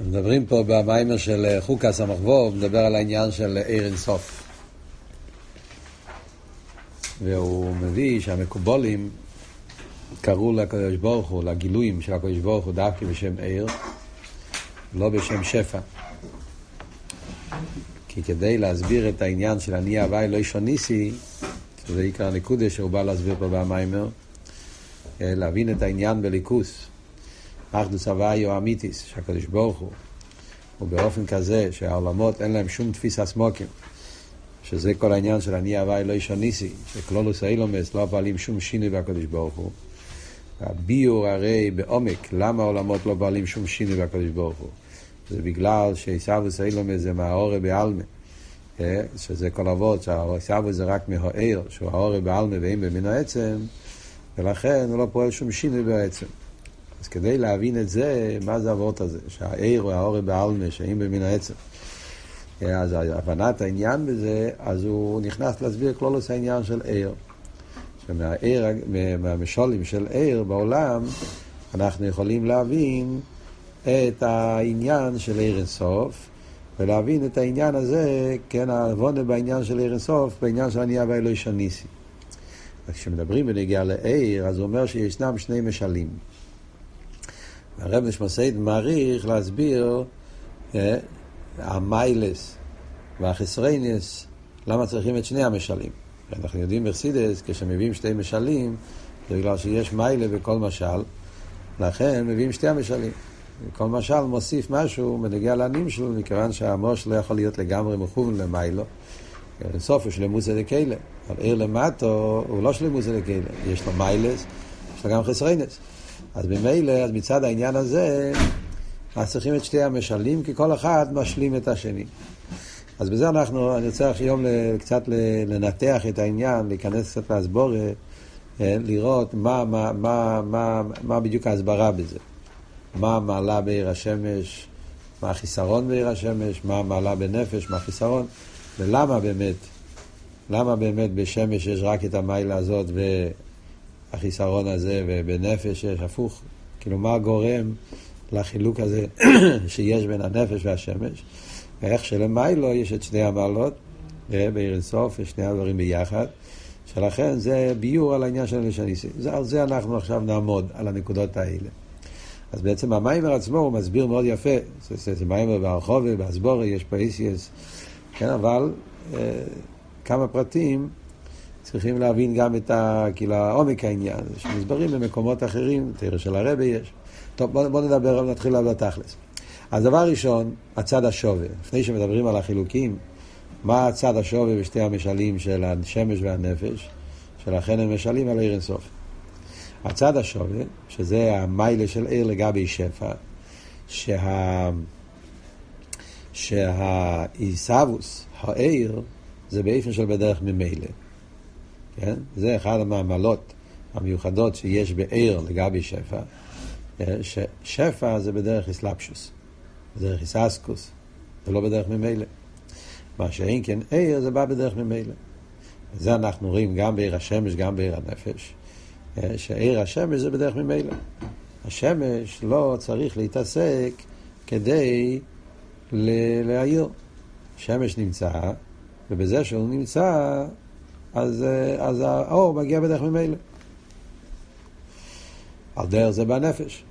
מדברים פה במיימר של חוקס המחבור, מדבר על העניין של אין סוף. והוא מביא שהמקובולים קראו לקדוש ברוך הוא, לגילויים של הקדוש ברוך הוא דווקא בשם עיר, לא בשם שפע. כי כדי להסביר את העניין של אני הווי לא ישוניסי, שזה עיקר הנקודה שהוא בא להסביר פה במיימר, להבין את העניין בליכוס. אחדוס הוואי או אמיתיס, שהקדוש ברוך הוא, ובאופן כזה שהעולמות אין להם שום תפיס הסמוקים, שזה כל העניין של אני הוואי לא ישוניסי, שכלולוס האילומס לא פעלים שום שינוי בקדוש ברוך הוא. הביור הרי בעומק, למה העולמות לא פעלים שום שינוי בקדוש ברוך הוא? זה בגלל שאיסאבוס האילומס זה מהאורה בעלמה, שזה כל אבות, שהאיסאבוס זה רק מהאיר, שהוא האורה בעלמה ואין במינו עצם, ולכן הוא לא פועל שום שינוי בעצם. אז כדי להבין את זה, מה זה עבורת הזה? שהעיר או ההורי בעלמה, שאים במין העצם. אז הבנת העניין בזה, אז הוא נכנס להסביר כלולוס העניין של עיר. מהמשולים של עיר בעולם, אנחנו יכולים להבין את העניין של עיר אינסוף, ולהבין את העניין הזה, כן, העבונה בעניין של עיר אינסוף, בעניין של ענייה והאלוהי שניסי. אז כשמדברים ונגיע לעיר, אז הוא אומר שישנם שני משלים. הרב משמעית מעריך להסביר המיילס והחסריינס, למה צריכים את שני המשלים. אנחנו יודעים ברסידס, כשמביאים שתי משלים, זה בגלל שיש מיילה בכל משל, לכן מביאים שתי המשלים. כל משל מוסיף משהו, מנגיע לענים שלו, מכיוון שהמוש לא יכול להיות לגמרי מכוון למיילו. בסוף הוא שלמוס אלה כאלה, אבל עיר למטו הוא לא שלמוס אלה כאלה, יש לו מיילס, יש לו גם חסריינס. אז במילא, אז מצד העניין הזה, אז צריכים את שתי המשלים, כי כל אחד משלים את השני. אז בזה אני רוצה היום קצת לנתח את העניין, להיכנס קצת להסבור, לראות מה בדיוק ההסברה בזה. מה המעלה בעיר השמש, מה החיסרון בעיר השמש, מה המעלה בנפש, מה החיסרון, ולמה באמת, בשמש יש רק את המעלה הזאת החיסרון הזה, ובנפש יש הפוך, כאילו מה גורם לחילוק הזה שיש בין הנפש והשמש, ואיך שלמיילו יש את שני המעלות, בעיר אינסוף יש שני הדברים ביחד, שלכן זה ביור על העניין של הלשניסי. על זה אנחנו עכשיו נעמוד, על הנקודות האלה. אז בעצם המיימר עצמו הוא מסביר מאוד יפה, זה מיימר ברחובה, באסבורי, יש פאיסיאס, כן, אבל כמה פרטים, צריכים להבין גם את העומק העניין, שמסברים במקומות אחרים, תראה של הרבי יש. טוב, בוא נדבר, נתחיל לעבוד תכלס. אז דבר ראשון, הצד השווה. לפני שמדברים על החילוקים, מה הצד השווה בשתי המשלים של השמש והנפש, שלכן הם משלים על עיר אינסוף. הצד השווה, שזה המיילה של עיר לגבי שפע, שהאיסאבוס, העיר, זה באיפן של בדרך ממילא. כן? זה אחד המעלות המיוחדות שיש בעיר לגבי שפע, ששפע זה בדרך אסלאפשוס, בדרך אסאסקוס, זה לא בדרך ממילא. מה שאין כן עיר זה בא בדרך ממילא. זה אנחנו רואים גם בעיר השמש, גם בעיר הנפש, שעיר השמש זה בדרך ממילא. השמש לא צריך להתעסק כדי להעיר. השמש נמצא, ובזה שהוא נמצא, אז האור מגיע בדרך ממילא. על דרך זה בנפש.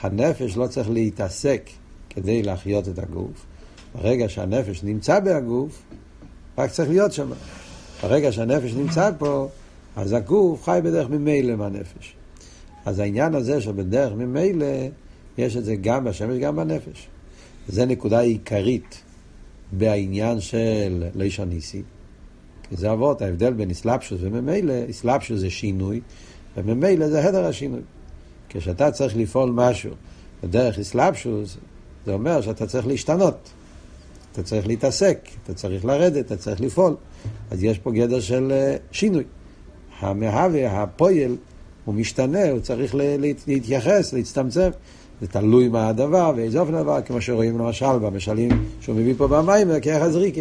הנפש לא צריך להתעסק כדי להחיות את הגוף. ברגע שהנפש נמצא בהגוף, רק צריך להיות שם. ברגע שהנפש נמצא פה, אז הגוף חי בדרך ממילא מהנפש. אז העניין הזה שבדרך ממילא, יש את זה גם בשמש, גם בנפש. זה נקודה עיקרית בעניין של לישון ניסי. זה אבות, ההבדל בין אסלאפשוס וממילא, אסלאפשוס זה שינוי, וממילא זה הדר השינוי. כשאתה צריך לפעול משהו בדרך אסלאפשוס, זה אומר שאתה צריך להשתנות, אתה צריך להתעסק, אתה צריך לרדת, אתה צריך לפעול. אז יש פה גדר של שינוי. המהווה, הפועל, הוא משתנה, הוא צריך להתייחס, להצטמצם. זה תלוי מה הדבר, ואיזה אופן הדבר, כמו שרואים למשל במשלים שהוא מביא פה במים, וכך הזריקה,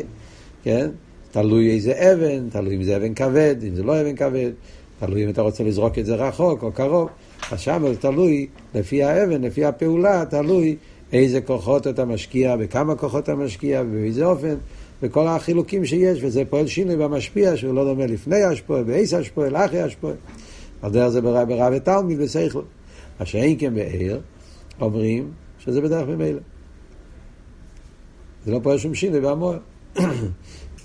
כן? תלוי איזה אבן, תלוי אם זה אבן כבד, אם זה לא אבן כבד, תלוי אם אתה רוצה לזרוק את זה רחוק או קרוב, אז שם תלוי, לפי האבן, לפי הפעולה, תלוי איזה כוחות אתה משקיע, בכמה כוחות אתה משקיע, ובאיזה אופן, וכל החילוקים שיש, וזה פועל שינוי במשפיע, שהוא לא דומה לפני השפוע, באיס השפוע, לאחרי השפוע. הדרך זה ברב ותלמיד ושכל. מה שאין כן בעיר, אומרים שזה בדרך ממילא. זה לא פועל שום שינוי במוח.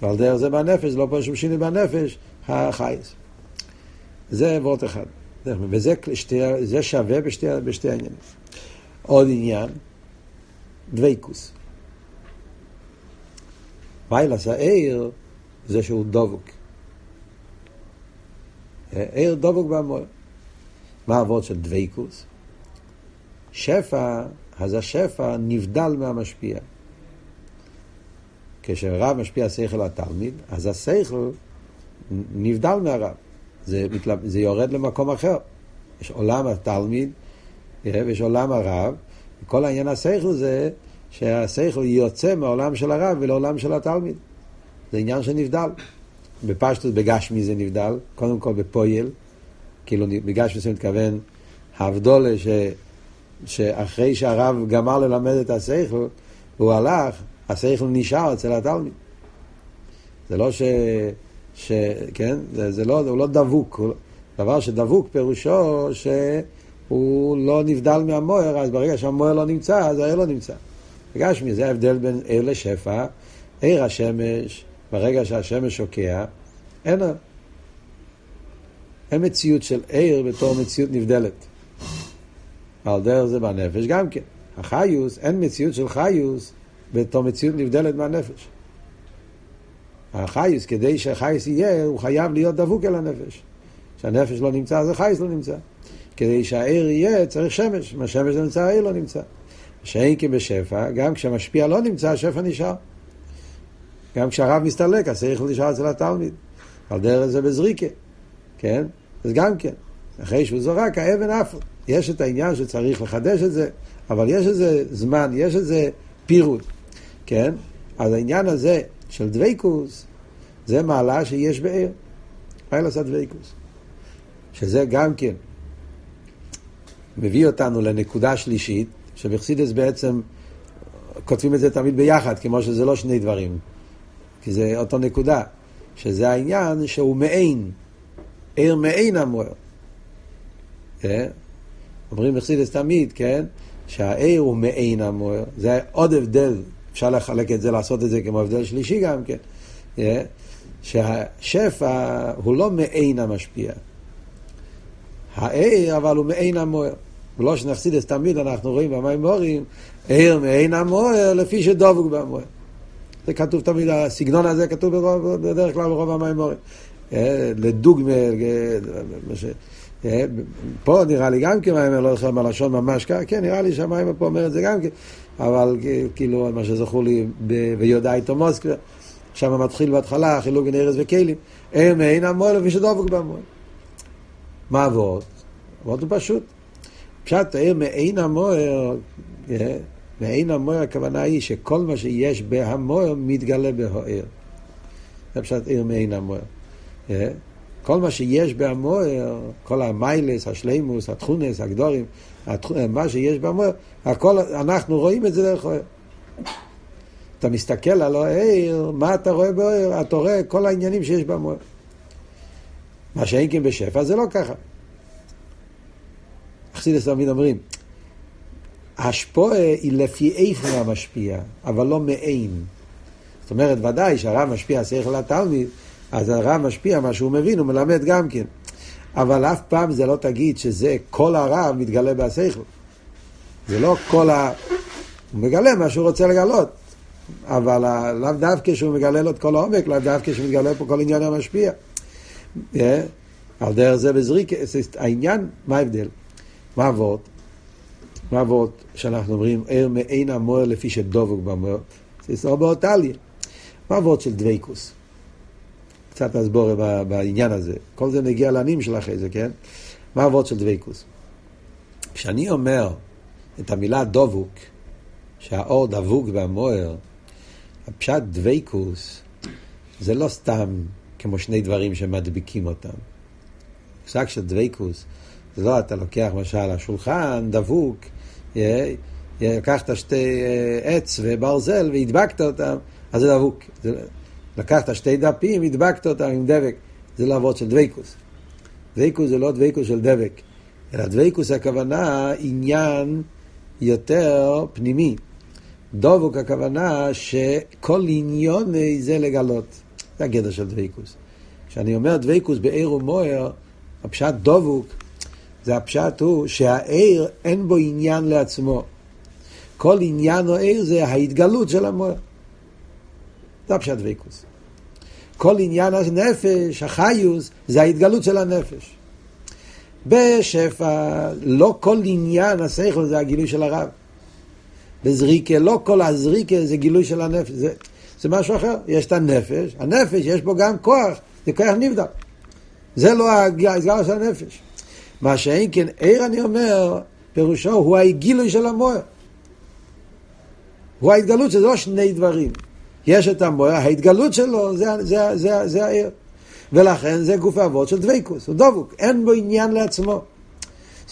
ועל דרך זה בנפש, זה לא פועל שום שינוי בנפש, החייס. זה עברות אחד. וזה שווה בשתי העניינים. עוד עניין, דוויקוס. מיילס העיר זה שהוא דבוק. העיר דבוק במוח. מה העבוד של דוויקוס? שפע, אז השפע נבדל מהמשפיע. כשרב משפיע שכל התלמיד, אז השכל נבדל מהרב. זה יורד למקום אחר. יש עולם התלמיד, יש עולם הרב, וכל העניין השכל זה שהשכל יוצא מהעולם של הרב ולעולם של התלמיד. זה עניין שנבדל. בפשטות בגשמי זה נבדל, קודם כל בפועל, כאילו בגשמי זה מתכוון הבדולה שאחרי שהרב גמר ללמד את השכל, הוא הלך, השכל נשאר אצל התלמיד. זה לא כן? זה לא, הוא לא דבוק. דבר שדבוק פירושו שהוא לא נבדל מהמוער, אז ברגע שהמוער לא נמצא, אז העיר לא נמצא. בגשמי, זה ההבדל בין עיר לשפע. עיר השמש, ברגע שהשמש שוקע, אין מציאות של עיר בתור מציאות נבדלת. על דרך זה בנפש גם כן. החיוס, אין מציאות של חיוס בתור מציאות נבדלת מהנפש. החייס, כדי שהחייס יהיה, הוא חייב להיות דבוק אל הנפש. כשהנפש לא נמצא, אז החייס לא נמצא. כדי שהעיר יהיה, צריך שמש. מה שמש נמצא, העיר לא נמצא. שאין כי בשפע, גם כשהמשפיע לא נמצא, השפע נשאר. גם כשהרב מסתלק, השכל נשאר אצל התלמיד. על דרך זה בזריקה. כן? אז גם כן. אחרי שהוא זורק, האבן עפה. יש את העניין שצריך לחדש את זה, אבל יש איזה זמן, יש איזה פירוט. כן? אז העניין הזה של דוויקוס, זה מעלה שיש בעיר. פעיל עשה דוויקוס. שזה גם כן מביא אותנו לנקודה שלישית, שבחסידס בעצם כותבים את זה תמיד ביחד, כמו שזה לא שני דברים. כי זה אותו נקודה. שזה העניין שהוא מעין. עיר מעין המוער. כן? אומרים בחסידס תמיד, כן? שהעיר הוא מעין המוער. זה עוד הבדל. אפשר לחלק את זה, לעשות את זה כמו הבדל שלישי גם כן. שהשפע הוא לא מעין המשפיע. העיר אבל הוא מעין המוער. ולא שנחסידס תמיד אנחנו רואים במיימורים, עיר מעין המוער לפי שדבוק במוער. זה כתוב תמיד, הסגנון הזה כתוב בדרך כלל ברוב המיימורים. לדוגמה, פה נראה לי גם כמיימר, לא זוכר מלשון ממש כך, כן, נראה לי שהמיימר פה אומר את זה גם כן. אבל כאילו מה שזכו לי ביודאי תומוסק, שם מתחיל בהתחלה, חילוק בין ארץ וכלים, הם אין המועל ושדבוק במועל. מה עבוד? עבוד הוא פשוט. פשט, הם אין המועל, מעין המועל הכוונה היא שכל מה שיש בהמועל מתגלה בהועל. זה פשט, הם אין המועל. כל מה שיש בהמועל, כל המיילס, השלימוס, התחונס, הגדורים, מה שיש במוער, הכל, אנחנו רואים את זה דרך העיר. אתה מסתכל על העיר, מה אתה רואה בעיר? אתה רואה כל העניינים שיש במוער. מה שאין כן בשפע זה לא ככה. חסידס תמיד אומרים, השפועה היא לפי איפה המשפיע, אבל לא מעין. זאת אומרת, ודאי שהרב משפיע שכל התלמיד, אז הרב משפיע מה שהוא מבין, הוא מלמד גם כן. אבל אף פעם זה לא תגיד שזה כל הרב מתגלה בהשכל. זה לא כל הוא מגלה מה שהוא רוצה לגלות. אבל לאו דווקא שהוא מגלה לו את כל העומק, לאו דווקא שהוא מתגלה פה כל עניין המשפיע. על דרך זה בזריק, העניין, מה ההבדל? מה עבוד? מה עבוד שאנחנו אומרים, עיר מעין המוער לפי שדבוק במוער? זה הרבה אותליה. מה עבוד של דוויקוס? קצת הסבור בעניין הזה. כל זה מגיע לענים של אחרי זה, כן? מה העבוד של דוויקוס? כשאני אומר את המילה דבוק, שהאור דבוק במוער, הפשט דוויקוס, זה לא סתם כמו שני דברים שמדביקים אותם. פשט של דוויקוס, זה לא אתה לוקח משל השולחן, דבוק, לקחת שתי עץ וברזל והדבקת אותם, אז זה דבוק. לקחת שתי דפים, הדבקת אותם עם דבק, זה לעבוד של דבקוס. דבקוס זה לא דבקוס של דבק, אלא דבקוס הכוונה עניין יותר פנימי. דבוק הכוונה שכל עניון זה לגלות. זה הגדר של דבקוס. כשאני אומר דבקוס בעיר ומוער, הפשט דבוק, זה הפשט הוא שהעיר אין בו עניין לעצמו. כל עניין או עיר זה ההתגלות של המוער. זה הפשט דבקוס. כל עניין הנפש, החיוס, זה ההתגלות של הנפש. בשפע, לא כל עניין השכל זה הגילוי של הרב. בזריקה, לא כל הזריקה זה גילוי של הנפש. זה משהו אחר. יש את הנפש. הנפש יש בו גם כוח. זה כוח נבדל. זה לא ההתגלות של הנפש. מה שאין כן, עיר אני אומר, פירושו, הוא הגילוי של המוער. הוא ההתגלות, שזה לא שני דברים. יש את המוער, ההתגלות שלו, זה העיר. ולכן זה גוף העבוד של דבקוס, הוא דבוק, אין בו עניין לעצמו.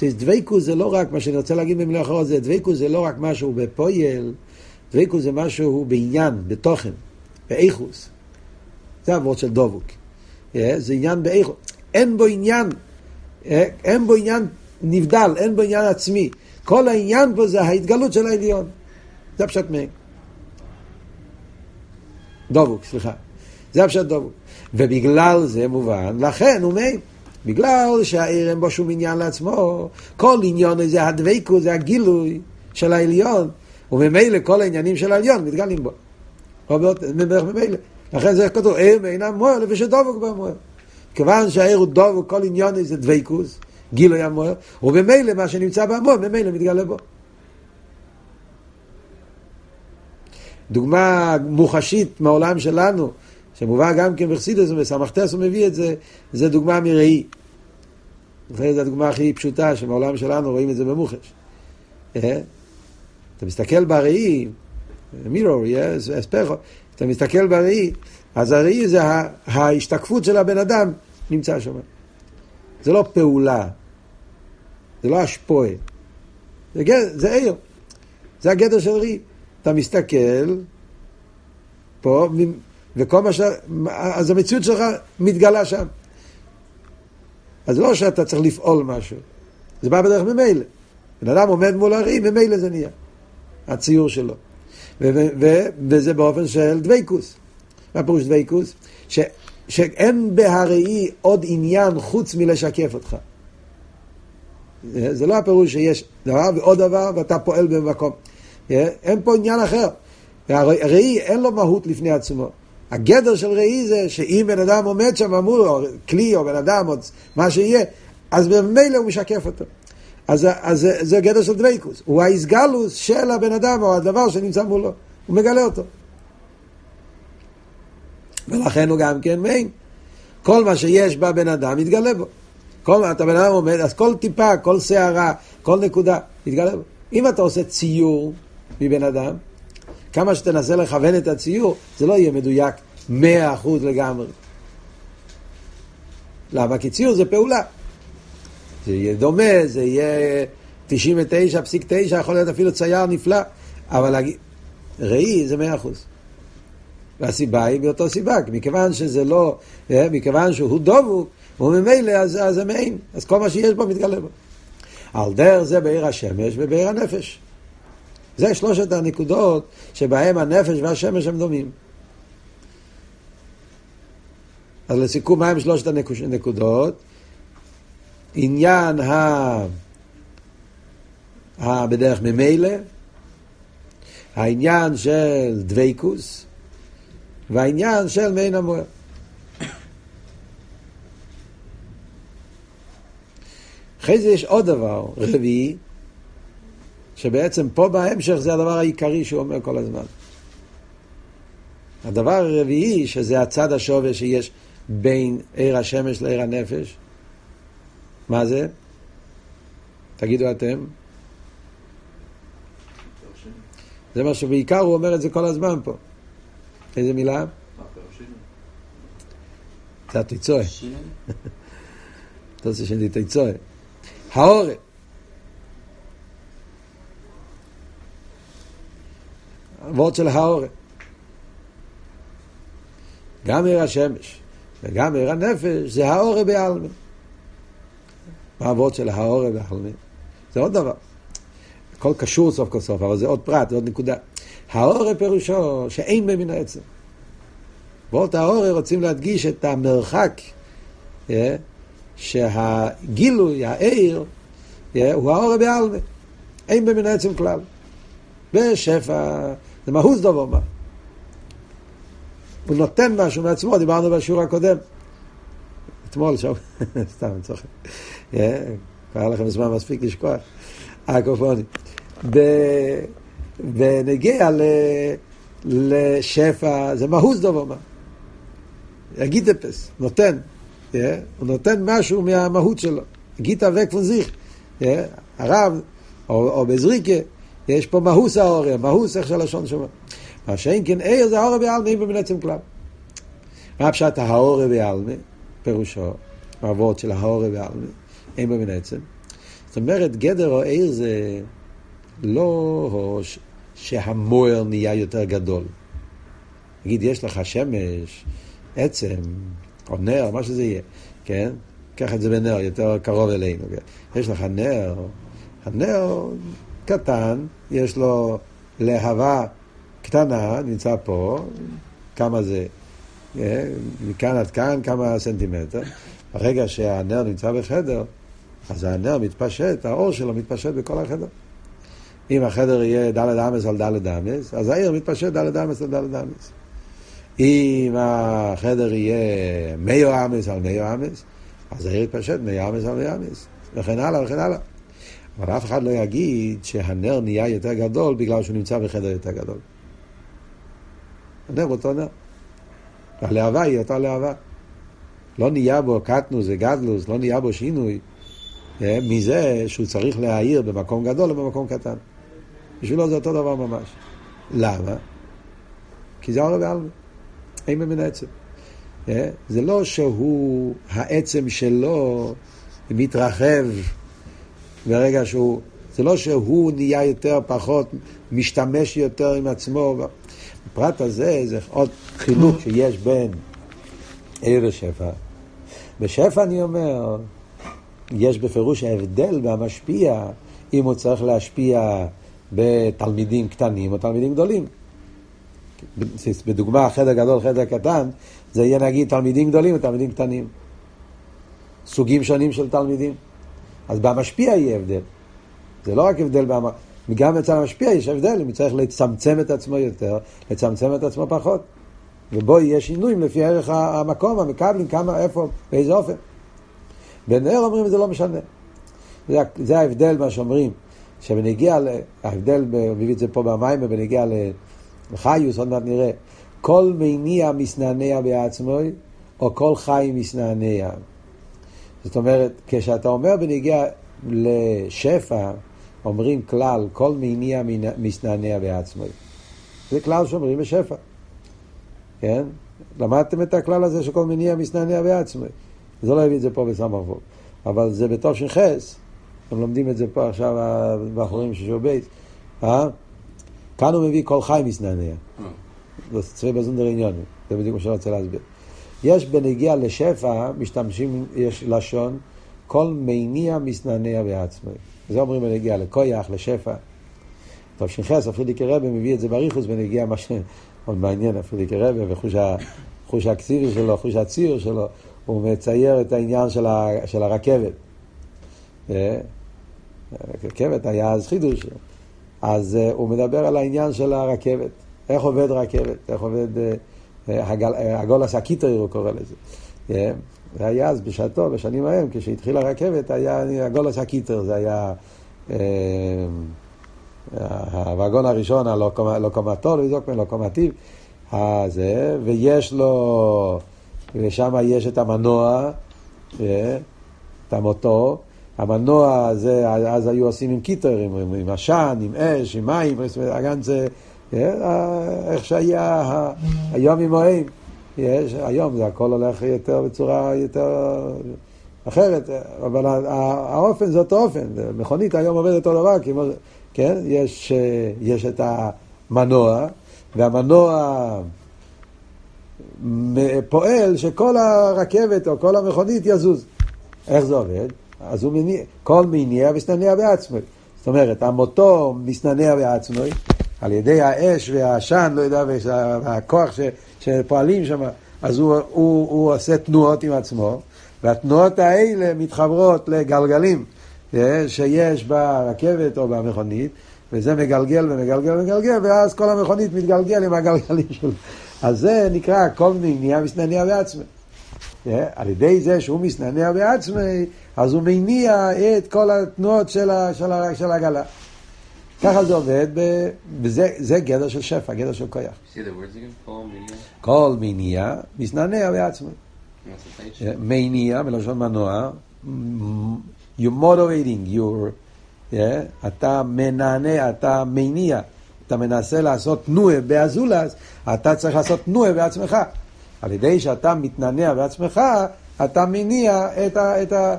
דבקוס זה לא רק, מה שאני רוצה להגיד במילה אחרות, דבקוס זה לא רק משהו בפועל, דבקוס זה משהו בעניין, בתוכן, באיכוס. זה העבוד של דבוק. זה עניין באיכוס. אין בו עניין, אין בו עניין נבדל, אין בו עניין עצמי. כל העניין פה זה ההתגלות של העליון. זה פשט מי. דבוק, סליחה. זה פשט דבוק. ובגלל זה מובן, לכן הוא מי, בגלל שהעיר אין בו שום עניין לעצמו, כל עניון זה הדבקו, זה הגילוי של העליון, וממילא כל העניינים של העליון מתגלים בו. לכן זה כתוב, עיר מעינם מוער, לפי שדבוק במוער. כיוון שהעיר הוא דבוק, כל עניון זה דבקו, גילוי המוער, וממילא מה שנמצא במוער, ממילא מתגלה בו. דוגמה מוחשית מהעולם שלנו, שמובן גם כן בחסידות ובסמכתס הוא מביא את זה, זה דוגמה מראי. זו הדוגמה הכי פשוטה שבעולם שלנו רואים את זה במוחש. אתה מסתכל בראי, מירור, אספכו, אתה מסתכל בראי, אז הראי זה ההשתקפות של הבן אדם נמצא שם. זה לא פעולה, זה לא השפועה, זה איור, זה הגדר של ראי. אתה מסתכל פה, וכל מה ש... אז המציאות שלך מתגלה שם. אז לא שאתה צריך לפעול משהו. זה בא בדרך ממילא. בן אדם עומד מול הראי, ממילא זה נהיה. הציור שלו. וזה באופן של דבקוס. מה פירוש דבקוס? שאין בהראי עוד עניין חוץ מלשקף אותך. זה לא הפירוש שיש דבר ועוד דבר, ואתה פועל במקום. אין פה עניין אחר. הראי אין לו מהות לפני עצמו. הגדר של ראי זה שאם בן אדם עומד שם אמור, כלי או בן אדם או מה שיהיה, אז במילא הוא משקף אותו. אז זה גדר של דבקוס. הוא ההסגלוס של הבן אדם או הדבר שנמצא מולו. הוא מגלה אותו. ולכן הוא גם כן מין. כל מה שיש בבן אדם יתגלה בו. כל מה אתה בן אדם עומד, אז כל טיפה, כל שערה, כל נקודה יתגלה בו. אם אתה עושה ציור מבן אדם, כמה שתנסה לכוון את הציור, זה לא יהיה מדויק 100% לגמרי. למה? כי ציור זה פעולה. זה יהיה דומה, זה יהיה 99.9, יכול להיות אפילו צייר נפלא, אבל ראי זה 100%. והסיבה היא באותו סיבה, מכיוון שזה לא, מכיוון שהוא דבוק, הוא ממילא, אז זה מעין. אז כל מה שיש בו מתגלה בו. על דרך זה בעיר השמש ובעיר הנפש. זה שלושת הנקודות שבהם הנפש והשמש הם דומים. אז לסיכום, מהם שלושת הנקודות? עניין בדרך ממילא, העניין של דבקוס, והעניין של מעין המוער. אחרי זה יש עוד דבר, רביעי, שבעצם פה בהמשך זה הדבר העיקרי שהוא אומר כל הזמן. הדבר הרביעי, שזה הצד השווה שיש בין עיר השמש לעיר הנפש. מה זה? תגידו אתם. זה מה שבעיקר הוא אומר את זה כל הזמן פה. איזה מילה? זה התיצוי. תעשה שאני תיצוי. האורך. הוורד של האור. גם עיר השמש וגם עיר הנפש זה האור בעלמין. מה הוורד של האור בעלמין? זה עוד דבר. הכל קשור סוף כל סוף, אבל זה עוד פרט, זה עוד נקודה. האור פירושו שאין מן העצם. ואות האור רוצים להדגיש את המרחק, שהגילוי, העיר, הוא האור בעלמין. אין מן העצם כלל. בשפע, זה מהות דבר מה. הוא נותן משהו מעצמו, דיברנו בשיעור הקודם. אתמול שם, סתם, אני צוחק. קרא לכם זמן מספיק לשכוח. הקופוני. ונגיע לשפע, זה מהות דבר מה. הגיטפס, נותן. הוא נותן משהו מהמהות שלו. גיטה וקפונזיך. הרב, או בזריקה, יש פה מהוס האור, מהוס איך של לשון שמה. מה שאין כן איר זה האור בעלמי, אין במנצם כלל. מה פשט האור בעלמי, פירושו, העבוד של האור בעלמי, אין במנצם. זאת אומרת, גדר או איר זה לא שהמוער נהיה יותר גדול. נגיד, יש לך שמש, עצם, או נר, מה שזה יהיה, כן? קח את זה בנר, יותר קרוב אלינו. יש לך נר, הנר קטן, יש לו להבה קטנה, נמצא פה, כמה זה, מכאן עד כאן, כמה סנטימטר. ברגע שהנר נמצא בחדר, אז הנר מתפשט, האור שלו מתפשט בכל החדר. אם החדר יהיה דלת אמס על דלת אמס, אז העיר מתפשט דלת אמס על דלת אמס. אם החדר יהיה מיו אמס על מיו אמס, אז העיר מתפשט מיו אמס על מיו אמס, וכן הלאה וכן הלאה. אבל אף אחד לא יגיד שהנר נהיה יותר גדול בגלל שהוא נמצא בחדר יותר גדול. הנר אותו נר. הלהבה היא אותה להבה. לא נהיה בו קטנוס וגדלוס, לא נהיה בו שינוי מזה שהוא צריך להעיר במקום גדול או במקום קטן. בשבילו זה אותו דבר ממש. למה? כי זה אור בעלמין. אין מן העצם. זה לא שהוא, העצם שלו מתרחב ברגע שהוא, זה לא שהוא נהיה יותר, פחות, משתמש יותר עם עצמו. בפרט הזה, זה עוד חילוק שיש בין עיר ושפע. בשפע אני אומר, יש בפירוש ההבדל במשפיע, אם הוא צריך להשפיע בתלמידים קטנים או תלמידים גדולים. בדוגמה, חדר גדול, חדר קטן, זה יהיה נגיד תלמידים גדולים ותלמידים קטנים. סוגים שונים של תלמידים. אז במשפיע יהיה הבדל. זה לא רק הבדל, גם אצל המשפיע יש הבדל, הוא צריך לצמצם את עצמו יותר, לצמצם את עצמו פחות. ובו יהיה שינויים לפי ערך המקום, המקבלים, כמה, איפה, באיזה אופן. בנער אומרים זה לא משנה. זה ההבדל מה שאומרים, שבנגיע, ההבדל, מביא את זה פה במים, ובנגיע לחיוס, עוד מעט נראה, כל מניע מסנענע בעצמו, או כל חי מסנענע. זאת אומרת, כשאתה אומר בנגיע לשפע, אומרים כלל, כל מניע מסנענע בעצמו. זה כלל שאומרים בשפע. כן? למדתם את הכלל הזה שכל מניע מסנענע בעצמו. זה לא הביא את זה פה בסמרפוק. אבל זה בתור שחס. הם לומדים את זה פה עכשיו באחורים של שובייס. כאן הוא מביא כל חי מסנענע. זה צרי בזונדר עניונים. זה בדיוק מה שאני רוצה להסביר. יש בנגיע לשפע, משתמשים, יש לשון, כל מניע מסנענע בעצמו. זה אומרים בנגיע לכויח, לשפע. טוב, שנחס, הפרידיקי רבי מביא את זה בריחוס, בנגיע מה שעוד מעניין, הפרידיקי רבי, וחוש האקסיבי שלו, חוש הציור שלו, הוא מצייר את העניין של הרכבת. הרכבת היה אז חידוש. אז הוא מדבר על העניין של הרכבת. איך עובד רכבת, איך עובד... הגול הסקיטרי הוא קורא לזה. זה היה אז בשעתו, בשנים ההם, כשהתחילה הרכבת, היה הגול הסקיטר, זה היה הווגון הראשון, הלוקומטור, לוקומטיב, הזה, ויש לו, ושם יש את המנוע, את המוטור, המנוע הזה, אז היו עושים עם קיטר, עם עשן, עם אש, עם מים, אגן זה... איך שהיה היום עם הואים, היום זה הכל הולך יותר בצורה יותר אחרת, אבל האופן זה אותו אופן, מכונית היום עובד אותו דבר, יש את מנוע, והמנוע פועל שכל הרכבת או כל המכונית יזוז. איך זה עובד? אז הוא מניע, כל מניע מסתנע בעצמו. זאת אומרת, המוטור מסתנע בעצמו, על ידי האש והעשן, לא יודע, והכוח שפועלים שם, אז הוא עושה תנועות עם עצמו, והתנועות האלה מתחברות לגלגלים שיש ברכבת או במכונית, וזה מגלגל ומגלגל ומגלגל, ואז כל המכונית מתגלגל עם הגלגלים שלו. אז זה נקרא כל מניע מסתנע בעצמו. על ידי זה שהוא מסתנע בעצמו, אז הוא מניע את כל התנועות של העגלה. ככה זה עובד, וזה גדר של שפע, גדר של כוח. כל מניע מסתנע בעצמו. מניע, מלשון מנוע, you're motivating, אתה מנענע, אתה מניע, אתה מנסה לעשות תנועה באזולס, אתה צריך לעשות תנועה בעצמך. על ידי שאתה מתנענע בעצמך, אתה מניע את ה...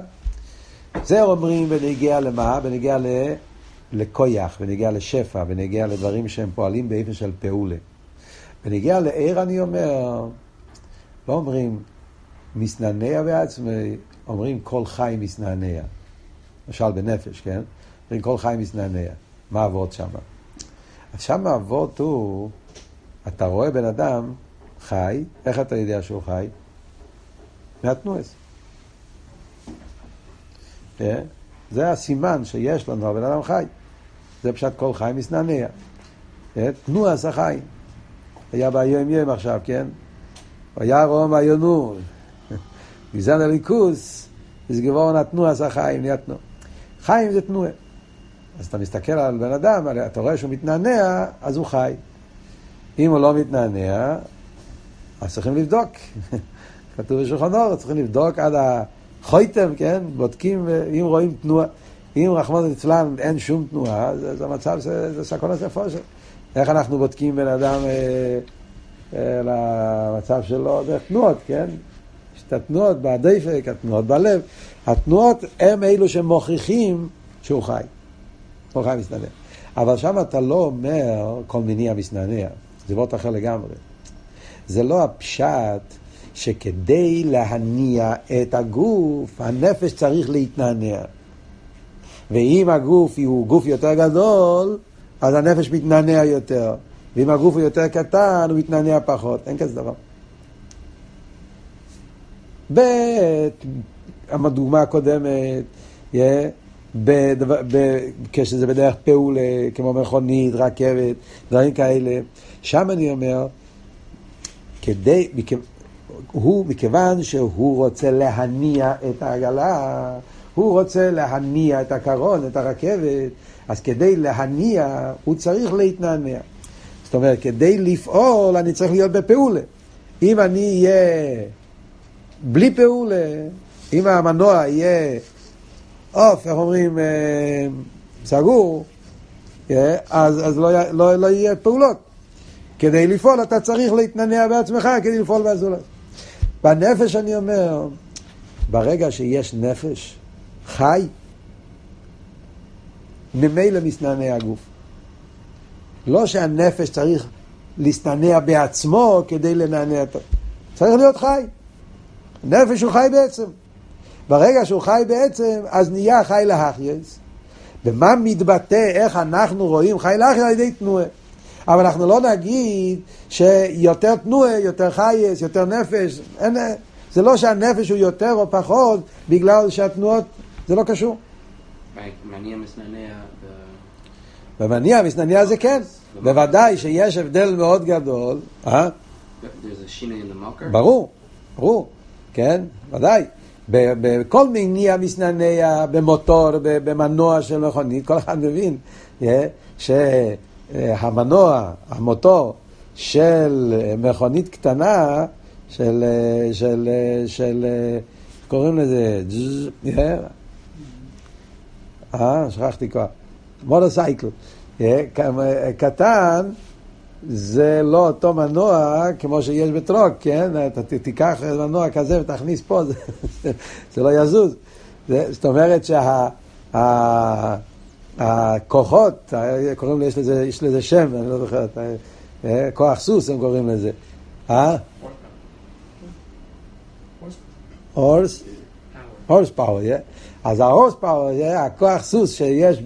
זה אומרים ונגיע למה? ונגיע לכויח, ונגיע לשפע, ונגיע לדברים שהם פועלים באיפה של פעולה. ונגיע לעיר, אני אומר, לא אומרים מסנענע בעצמי, אומרים כל חי מסנענע. למשל בנפש, כן? אומרים כל חי מסנענע. מה עבוד שם? אז שם עבוד הוא, אתה רואה בן אדם חי, איך אתה יודע שהוא חי? מהתנועס. כן? זה הסימן שיש לנו, הבן אדם חי. זה פשט כל חי מסנענע. כן? תנועס החי. היה ביום יום עכשיו, כן? היה רום היונו. גזן הליכוס, אז גבורן התנועס החיים, נהיה תנוע. חיים זה תנוע. אז אתה מסתכל על בן אדם, אתה רואה שהוא מתנענע, אז הוא חי. אם הוא לא מתנענע, אז צריכים לבדוק. כתוב בשולחן אור, צריכים לבדוק עד החויתם, כן? בודקים, אם רואים תנועה, אם רחמנא ליצלן אין שום תנועה, זה מצב, זה סכנת נפשות. איך אנחנו בודקים בן אדם למצב שלו? דרך תנועות, כן? התנועות בדפק, התנועות בלב, התנועות הם אלו שמוכיחים שהוא חי. הוא חי מסננע. אבל שם אתה לא אומר כל מניע מסננע. זה באות אחר לגמרי. זה לא הפשט שכדי להניע את הגוף, הנפש צריך להתנענע. ואם הגוף הוא גוף יותר גדול, אז הנפש מתנענע יותר. ואם הגוף הוא יותר קטן, הוא מתנענע פחות. אין כזה דבר. בדוגמה הקודמת, כשזה בדרך פעולה, כמו מכונית, רכבת, דברים כאלה, שם אני אומר, מכיוון שהוא רוצה להניע את העגלה, הוא רוצה להניע את הקרון, את הרכבת, אז כדי להניע, הוא צריך להתנענע. זאת אומרת, כדי לפעול, אני צריך להיות בפעולה. אם אני אהיה בלי פעולה, אם המנוע יהיה אוף, איך אומרים, סגור, אז לא יהיה פעולות. כדי לפעול אתה צריך להתנענע בעצמך, כדי לפעול באזולת. בנפש אני אומר, ברגע שיש נפש חי, ממילא מסתנע הגוף. לא שהנפש צריך להסתנע בעצמו כדי לנענע, צריך להיות חי. נפש הוא חי בעצם. ברגע שהוא חי בעצם, אז נהיה חי להחייס. במה מתבטא, איך אנחנו רואים חי להחייס? על ידי תנועה. אבל אנחנו לא נגיד שיותר תנועה, יותר חייס, יותר נפש. אין, זה לא שהנפש הוא יותר או פחות, בגלל שהתנועות, זה לא קשור. במניע מסננע. במניע מסננע זה כן. בוודאי שיש הבדל מאוד גדול. ברור, ברור. כן, ודאי. בכל מניע מסננע, במוטור, במנוע של מכונית, כל אחד מבין שהמנוע, המוטור של מכונית קטנה, של קוראים לזה, שכחתי כבר, מוטוסייקל, קטן, זה לא אותו מנוע כמו שיש בטרוק, כן? אתה תיקח מנוע כזה ותכניס פה, זה לא יזוז. זאת אומרת הכוחות, קוראים לי, יש לזה שם, אני לא זוכר, כוח סוס הם קוראים לזה. הורס פאוור, אז ההורס פאוור, הכוח סוס שיש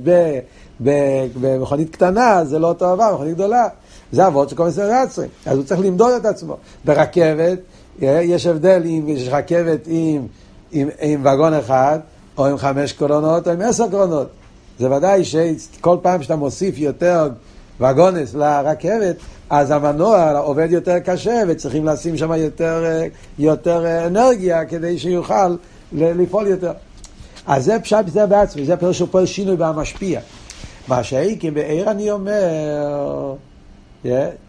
במכונית קטנה, זה לא אותו עבר, מכונית גדולה. זה עבוד של קומסרצרים, אז הוא צריך למדוד את עצמו. ברכבת, יש הבדל אם יש רכבת עם וגון אחד, או עם 5 קרונות, או עם 10 קרונות. זה ודאי שכל פעם שאתה מוסיף יותר וגונס לרכבת, אז המנוע עובד יותר קשה, וצריכים לשים שם יותר אנרגיה, כדי שיוכל לפעול יותר. אז זה פשט בזה בעצמי, זה פשוט שפועל שינוי במשפיע. מה שהייקים בעיר אני אומר,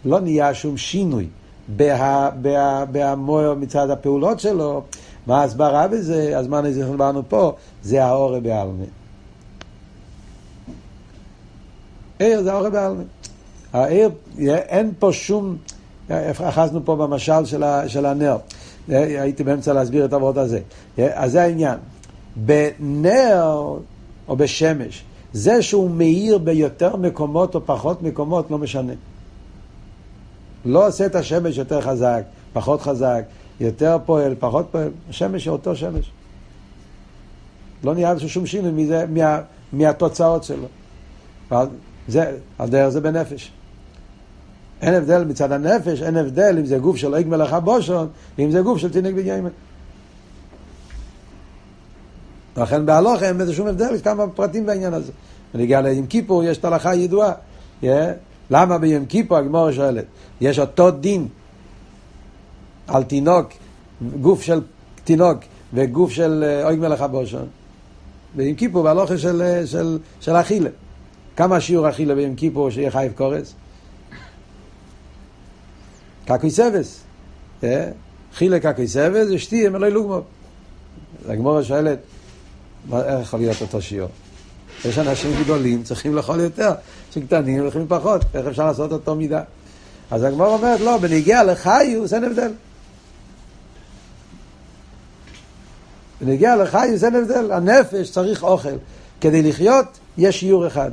לא נהיה שום שינוי בהמוע מצד הפעולות שלו. מה הסברה בזה? הזמן הזה שבאנו פה, זה האור בעלמי. עיר זה האור בעלמי. העיר, אין פה שום, אחזנו פה במשל של הנר. הייתי באמצע להסביר את העברות הזה. אז זה העניין. בנר או בשמש, זה שהוא מאיר ביותר מקומות או פחות מקומות, לא משנה. לא עושה את השמש יותר חזק, פחות חזק, יותר פועל, פחות פועל. השמש היא אותו שמש. לא נהיה שום שינוי מזה, מהתוצאות שלו. על דרך זה בנפש. אין הבדל מצד הנפש, אין הבדל אם זה גוף של איג מלאכה בושון, אם זה גוף של תינק בגיימן. לכן בהלוכה אין איזה שום הבדל, יש כמה פרטים בעניין הזה. ונגיע ליום כיפור, יש את הלכה ידועה. למה ביום כיפור, הגמרא שואלת, יש אותו דין על תינוק, גוף של תינוק וגוף של אויג מלאכה בושון. ביום כיפור, בהלוכה של אכילה. כמה שיעור אכילה ביום כיפור שיהיה חייב קורס? קקוי סבס. אכילה קקוי סבס, ושתי, הם אלוהי לוגמוב. הגמרא שואלת, איך יכול להיות אותו שיעור? יש אנשים גדולים, צריכים לאכול יותר, שקטנים הולכים פחות, איך אפשר לעשות אותו מידה? אז הגמרא אומרת, לא, בנגיע לחיוס אין הבדל. בנגיע לחיוס אין הבדל, הנפש צריך אוכל. כדי לחיות, יש שיעור אחד.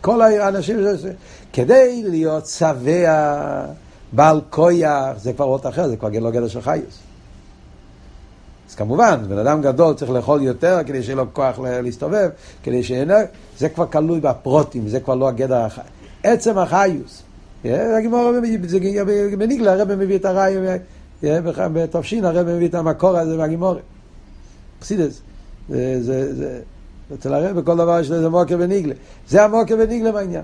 כל האנשים, כדי להיות צבע, בעל כויח, זה כבר עוד אחר, זה כבר לא גדל של חיוס. אז כמובן, בן אדם גדול צריך לאכול יותר כדי שיהיה לו כוח להסתובב, כדי שאינו, זה כבר כלוי בפרוטים, זה כבר לא הגדר החי. עצם החיוס. בניגלה הרב מביא את הרי, בתופשין הרב מביא את המקור הזה מהגימורי. פסידס. אצל הרב בכל דבר יש לו איזה מוקר בניגלה. זה המוקר בניגלה בעניין.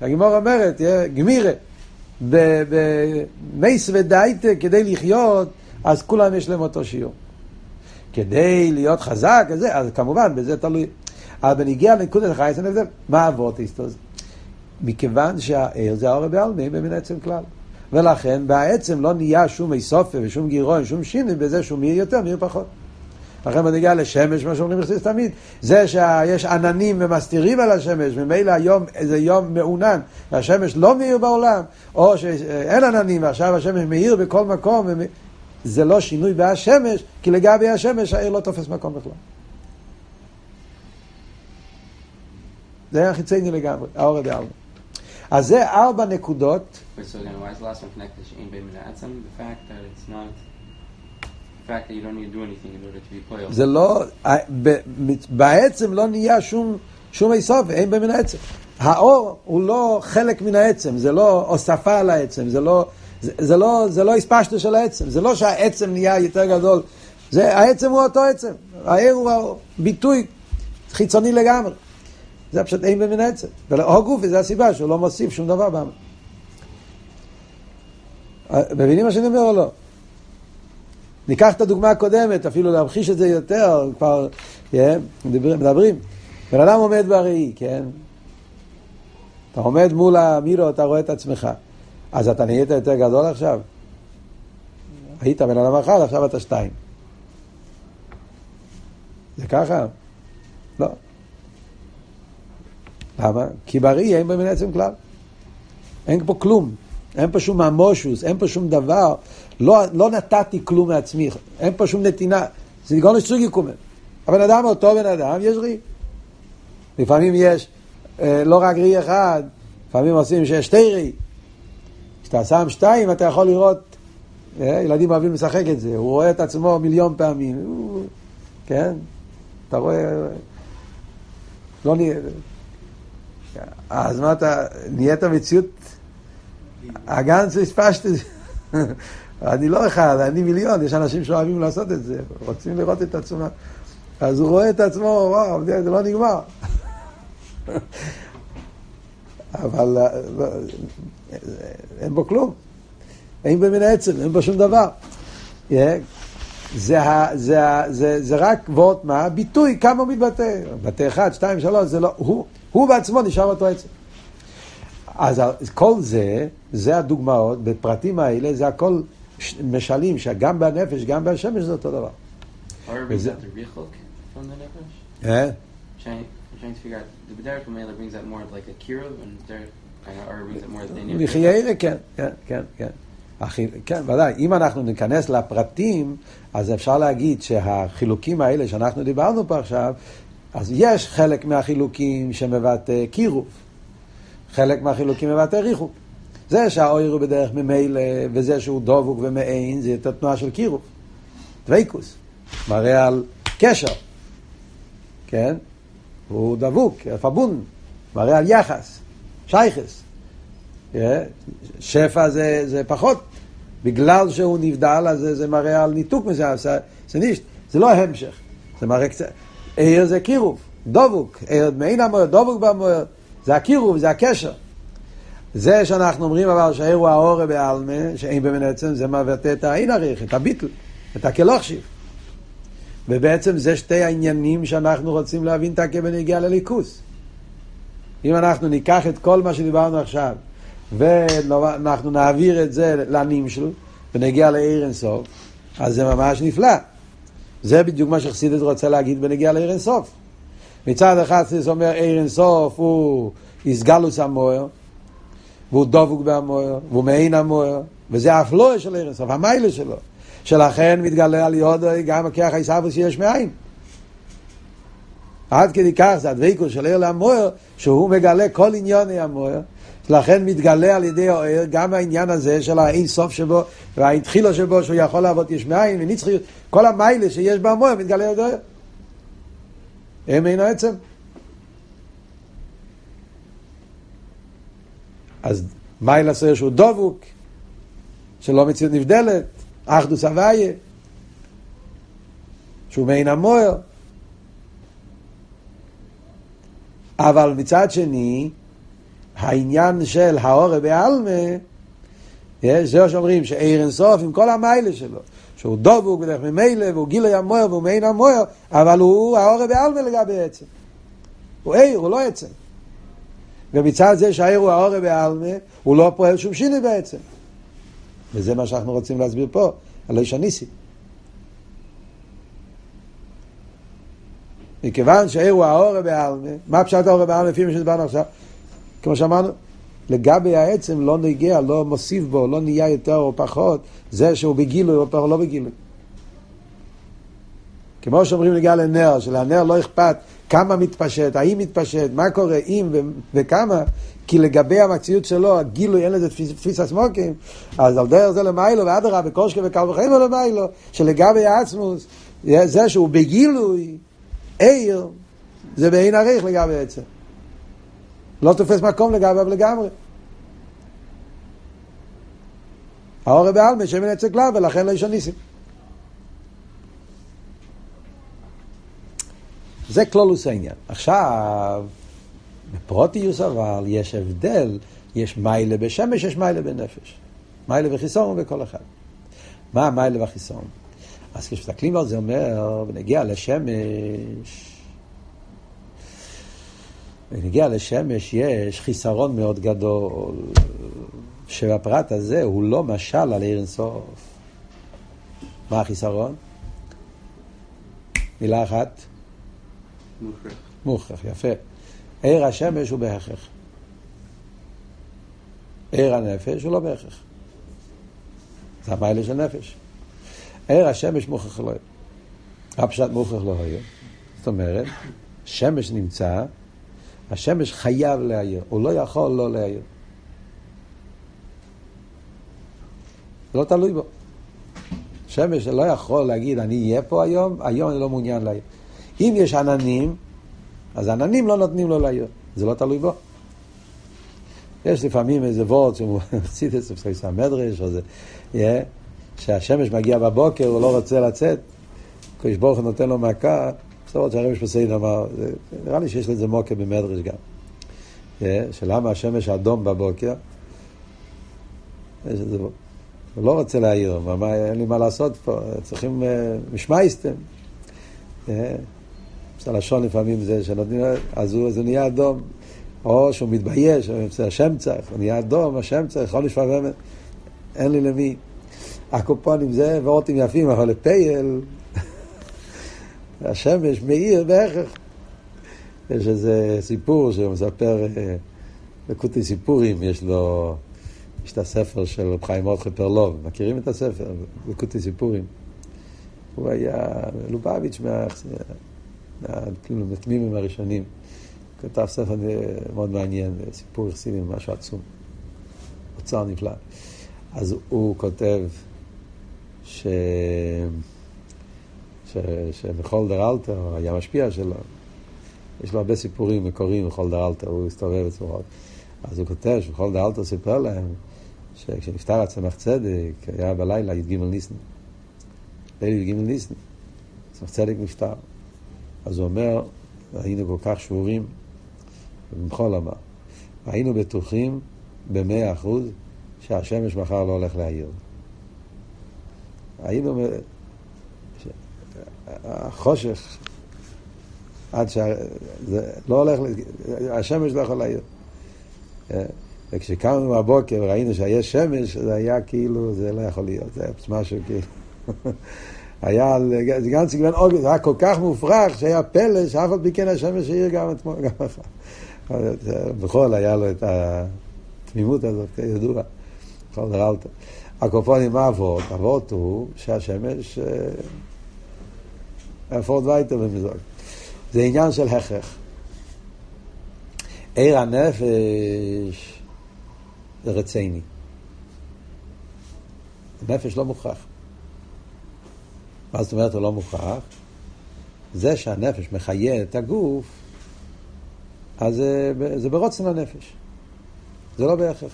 הגימור אומרת, גמירה, במייס ודייטה כדי לחיות, אז כולם יש להם אותו שיעור. כדי להיות חזק, אז כמובן, בזה תלוי. אבל בניגיע לנקודת החייס, אני חושב, מה עבוד היסטוז? מכיוון שהעיר זה האור בעלמי, במין עצם כלל. ולכן, בעצם לא נהיה שום איסופה ושום גירון, שום שיני, בזה שום מי יותר, מי פחות. לכן בניגיע לשמש, מה שאומרים נכסיס תמיד, זה שיש עננים ומסתירים על השמש, ממילא היום זה יום מעונן, והשמש לא מאיר בעולם, או שאין עננים, ועכשיו השמש מאיר בכל מקום, זה לא שינוי בהשמש, כי לגבי השמש העיר לא תופס מקום בכלל. זה היה חיצייני לגמרי, האור בעלמא. אז זה 4 נקודות. So again, why is the last one connected to Ein Beim La'atzam? The fact that it's not, the fact that you don't need to do anything in order to be poil. זה לא, בעצם לא נהיה שום איסוף, אין במן העצם. האור הוא לא חלק מן העצם, זה לא הוספה על העצם, זה לא הספשת של העצם, זה לא שהעצם נהיה יותר גדול, העצם הוא אותו עצם, העיר הוא ביטוי חיצוני לגמרי, זה פשוט אין במין העצם, או גופי, זה הסיבה שהוא לא מוסיף שום דבר באמר. מבינים מה שאני אומר או לא? ניקח את הדוגמה הקודמת, אפילו להמחיש את זה יותר, כבר מדברים, בן אדם עומד בראי, כן? אתה עומד מול המירו, אתה רואה את עצמך. אז אתה נהיית יותר גדול עכשיו? היית בן אדם אחד, עכשיו אתה 2. זה ככה? לא. למה? כי בריא אין במין עצם כלל. אין פה כלום. אין פה שום המושוס, אין פה שום דבר. לא נתתי כלום מעצמי. אין פה שום נתינה. זה גורם לסוג יקומן. הבן אדם אותו בן אדם, יש ריא. לפעמים יש לא רק רי אחד, לפעמים עושים שיש שתי רי. כשאתה שם שתיים אתה יכול לראות, ילדים אוהבים לשחק את זה, הוא רואה את עצמו מיליון פעמים, הוא, כן? אתה רואה, לא נהיה, אז מה אתה, נהיית מציאות, הגנץ הספשת את זה, אני לא אחד, אני מיליון, יש אנשים שאוהבים לעשות את זה, רוצים לראות את עצמם, אז הוא רואה את עצמו, וואו, זה לא נגמר. אבל אין בו כלום, אין במין העצם, אין בו שום דבר. זה רק ועוד מה, ביטוי, כמה הוא מתבטא, בתי 1, 2, 3, זה לא, הוא בעצמו נשאר אותו עצם. אז כל זה, זה הדוגמאות, בפרטים האלה, זה הכל משלים, שגם בנפש, גם בשמש זה אותו דבר. Or brings out the Rechok from the Nefesh? Yeah. I'm trying to figure out, the B'derek HaMelech brings out more of like a Kiruv, and B'derek HaMelech brings out more of the Nefesh? L'chiyere, כן. כן, ודאי. אם אנחנו ניכנס לפרטים, אז אפשר להגיד שהחילוקים האלה שאנחנו דיברנו פה עכשיו, אז יש חלק מהחילוקים שמבטא קירוב, חלק מהחילוקים מבטא ריחוק. זה שהאויר הוא בדרך ממילא, וזה שהוא דובוק ומעין, זה את התנועה של קירוב, דוויקוס. מראה על קשר, כן? הוא דבוק, פבון, מראה על יחס, שייכס. שפע זה פחות, בגלל שהוא נבדל, אז זה מראה על ניתוק מזה, זה לא המשך, זה מראה קצת. עיר זה קירוב, דבוק, עיר מעין המוער, דבוק במוער, זה הקירוב, זה הקשר. זה שאנחנו אומרים אבל שהעיר הוא האורה בעלמה, שאין במנעצם, זה מבטא את העין הריח, את הביטל, את הכלוכשיב. ובעצם זה שתי העניינים שאנחנו רוצים להבין את הכוון הגיע לליכוס. אם אנחנו ניקח את כל מה שדיברנו עכשיו, ואנחנו נעביר את זה לנמשל, ונגיע לאור אין סוף, אז זה ממש נפלא. זה בדיוק מה שחסידות רוצה להגיד ונגיע לאור אין סוף. מצד אחד זה אומר, אור אין סוף הוא הסגלוס המואר, והוא דבוק במואר, והוא מעין המואר, וזה אף לא של אור אין סוף, המיילה שלו. שלכן מתגלה על יהודה גם הכח היסבוס שיש מאין. עד כדי כך זה הדביקות של עיר למוער, שהוא מגלה כל ענייני המוער, שלכן מתגלה על ידי העיר גם העניין הזה של האין סוף שבו, וההתחילו שבו שהוא יכול לעבוד יש מאין, ונצחיות, כל המיילה שיש במוער מתגלה על ידי. הם אין העצם. אז מיילה עושה שהוא דבוק, שלא מציאות נבדלת, אחדוס הוויה, שהוא מעין המוער. אבל מצד שני, העניין של האורה בעלמה, זה שאומרים שאור אין סוף עם כל המיילה שלו, שהוא דבוק בדרך ממילא, והוא גילוי המוער, והוא מעין המוער, אבל הוא האורה בעלמה לגבי עצם. הוא עיר, הוא לא עצם. ומצד זה שהעיר הוא האורה בעלמה, הוא לא פועל שום שינוי בעצם. וזה מה שאנחנו רוצים להסביר פה, על איש הניסי. מכיוון שהעיר הוא האורה בעלמה, מה פשט האורה בעלמה לפי מה שדברנו עכשיו? כמו שאמרנו, לגבי העצם לא נגיע, לא מוסיף בו, לא נהיה יותר או פחות, זה שהוא בגילוי או לא בגילוי. כמו שאומרים לגבי הנר, שלנר לא אכפת כמה מתפשט, האם מתפשט, מה קורה, אם וכמה, כי לגבי המציאות שלו, הגילוי אין לזה תפיס הסמוקים, אז על דרך זה למיילו, ועד הרב, וקושקה וקל וחיים הוא למיילו, שלגבי העצמוס, זה שהוא בגילוי, עיר, זה בעין הריך לגבי עצם. לא תופס מקום לגבי לגמרי. האורה בעלמה, שמן עצם כלל, ולכן לא יש ניסים. זה כלולוס העניין. עכשיו, בפרוטיוס אבל יש הבדל, יש מיילה בשמש, יש מיילה בנפש. מיילה וחיסון וכל אחד. מה מיילה וחיסון? אז כשתקלים על זה אומר, ונגיע לשמש יש חיסרון מאוד גדול, שבפרט הזה הוא לא משל על אור אין סוף. מה החיסרון? מילה אחת. מוכרח, יפה. עיר השמש הוא בהכרח. עיר הנפש הוא לא בהכרח. זה המיילה של נפש. עיר השמש מוכרח לא יהיה. הפשט מוכרח לא יהיה. זאת אומרת, שמש נמצא השמש חייב להעיר, הוא לא יכול לא להעיר. לא תלוי בו. השמש לא יכול להגיד, אני אהיה פה היום, היום אני לא מעוניין להעיר. אם יש עננים, אז עננים לא נותנים לו להעיר. זה לא תלוי בו. יש לפעמים איזה וורט שהוא מפסיד את ספסריסה מדרש, או זה, שהשמש מגיע בבוקר, הוא לא רוצה לצאת, כויש ברוך נותן לו מכה, בסופו שהרמש פסעין אמר, נראה לי שיש לזה מוקר במדרש גם. שלמה השמש אדום בבוקר, הוא לא רוצה להעיר, אין לי מה לעשות פה, צריכים משמייסטם. הלשון לפעמים זה שנותנים, אז הוא נהיה אדום. או שהוא מתבייש, השם צריך, הוא נהיה אדום, השם צריך, חודש פרמת, אין לי למי. הקופונים זה ואורטים יפים, אבל לפייל, השמש מאיר בהכרח. יש איזה סיפור שהוא מספר, לקוטי סיפורים, יש את הספר של חיים מרדכי פרלוב, מכירים את הספר? לקוטי סיפורים. הוא היה לובביץ' מהתמימים הראשונים. כתב ספר מאוד מעניין, סיפור יחסיני, משהו עצום, אוצר נפלא. אז הוא כותב שמחול דר אלתר, היה משפיע שלו, יש לו הרבה סיפורים מקוריים מחול דר אלתר, הוא הסתובב בצורות. אז הוא כותב שמחול דר אלתר סיפר להם שכשנפטר הצמח צדק, היה בלילה י"ג ניסן. ליל י"ג ניסן, הצמח צדק נפטר. אז הוא אומר, היינו כל כך שבורים, במחול אמר, היינו בטוחים ב100% שהשמש מחר לא הולך להעיר. היינו, החושך, עד שזה לא הולך, השמש לא יכול להעיר. וכשקמנו בבוקר וראינו שיש שמש, זה היה כאילו, זה לא יכול להיות, זה היה משהו כאילו. היה גם סגנון אוגוסט, זה היה כל כך מופרך שהיה פלא שאף עוד ביקן השמש העיר גם אתמול, גם אחר. בכל היה לו את התמימות הזאת, ידוע. בכל דבר אלתר. הקופונים, מה עבוד? עבוד הוא שהשמש אפורד וייטר במזוג. זה עניין של הכרח. עיר הנפש זה רציני. הנפש לא מוכרח. מה זאת אומרת הוא לא מוכרח? זה שהנפש מחיה את הגוף, אז זה ברוצן הנפש. זה לא בהכרח.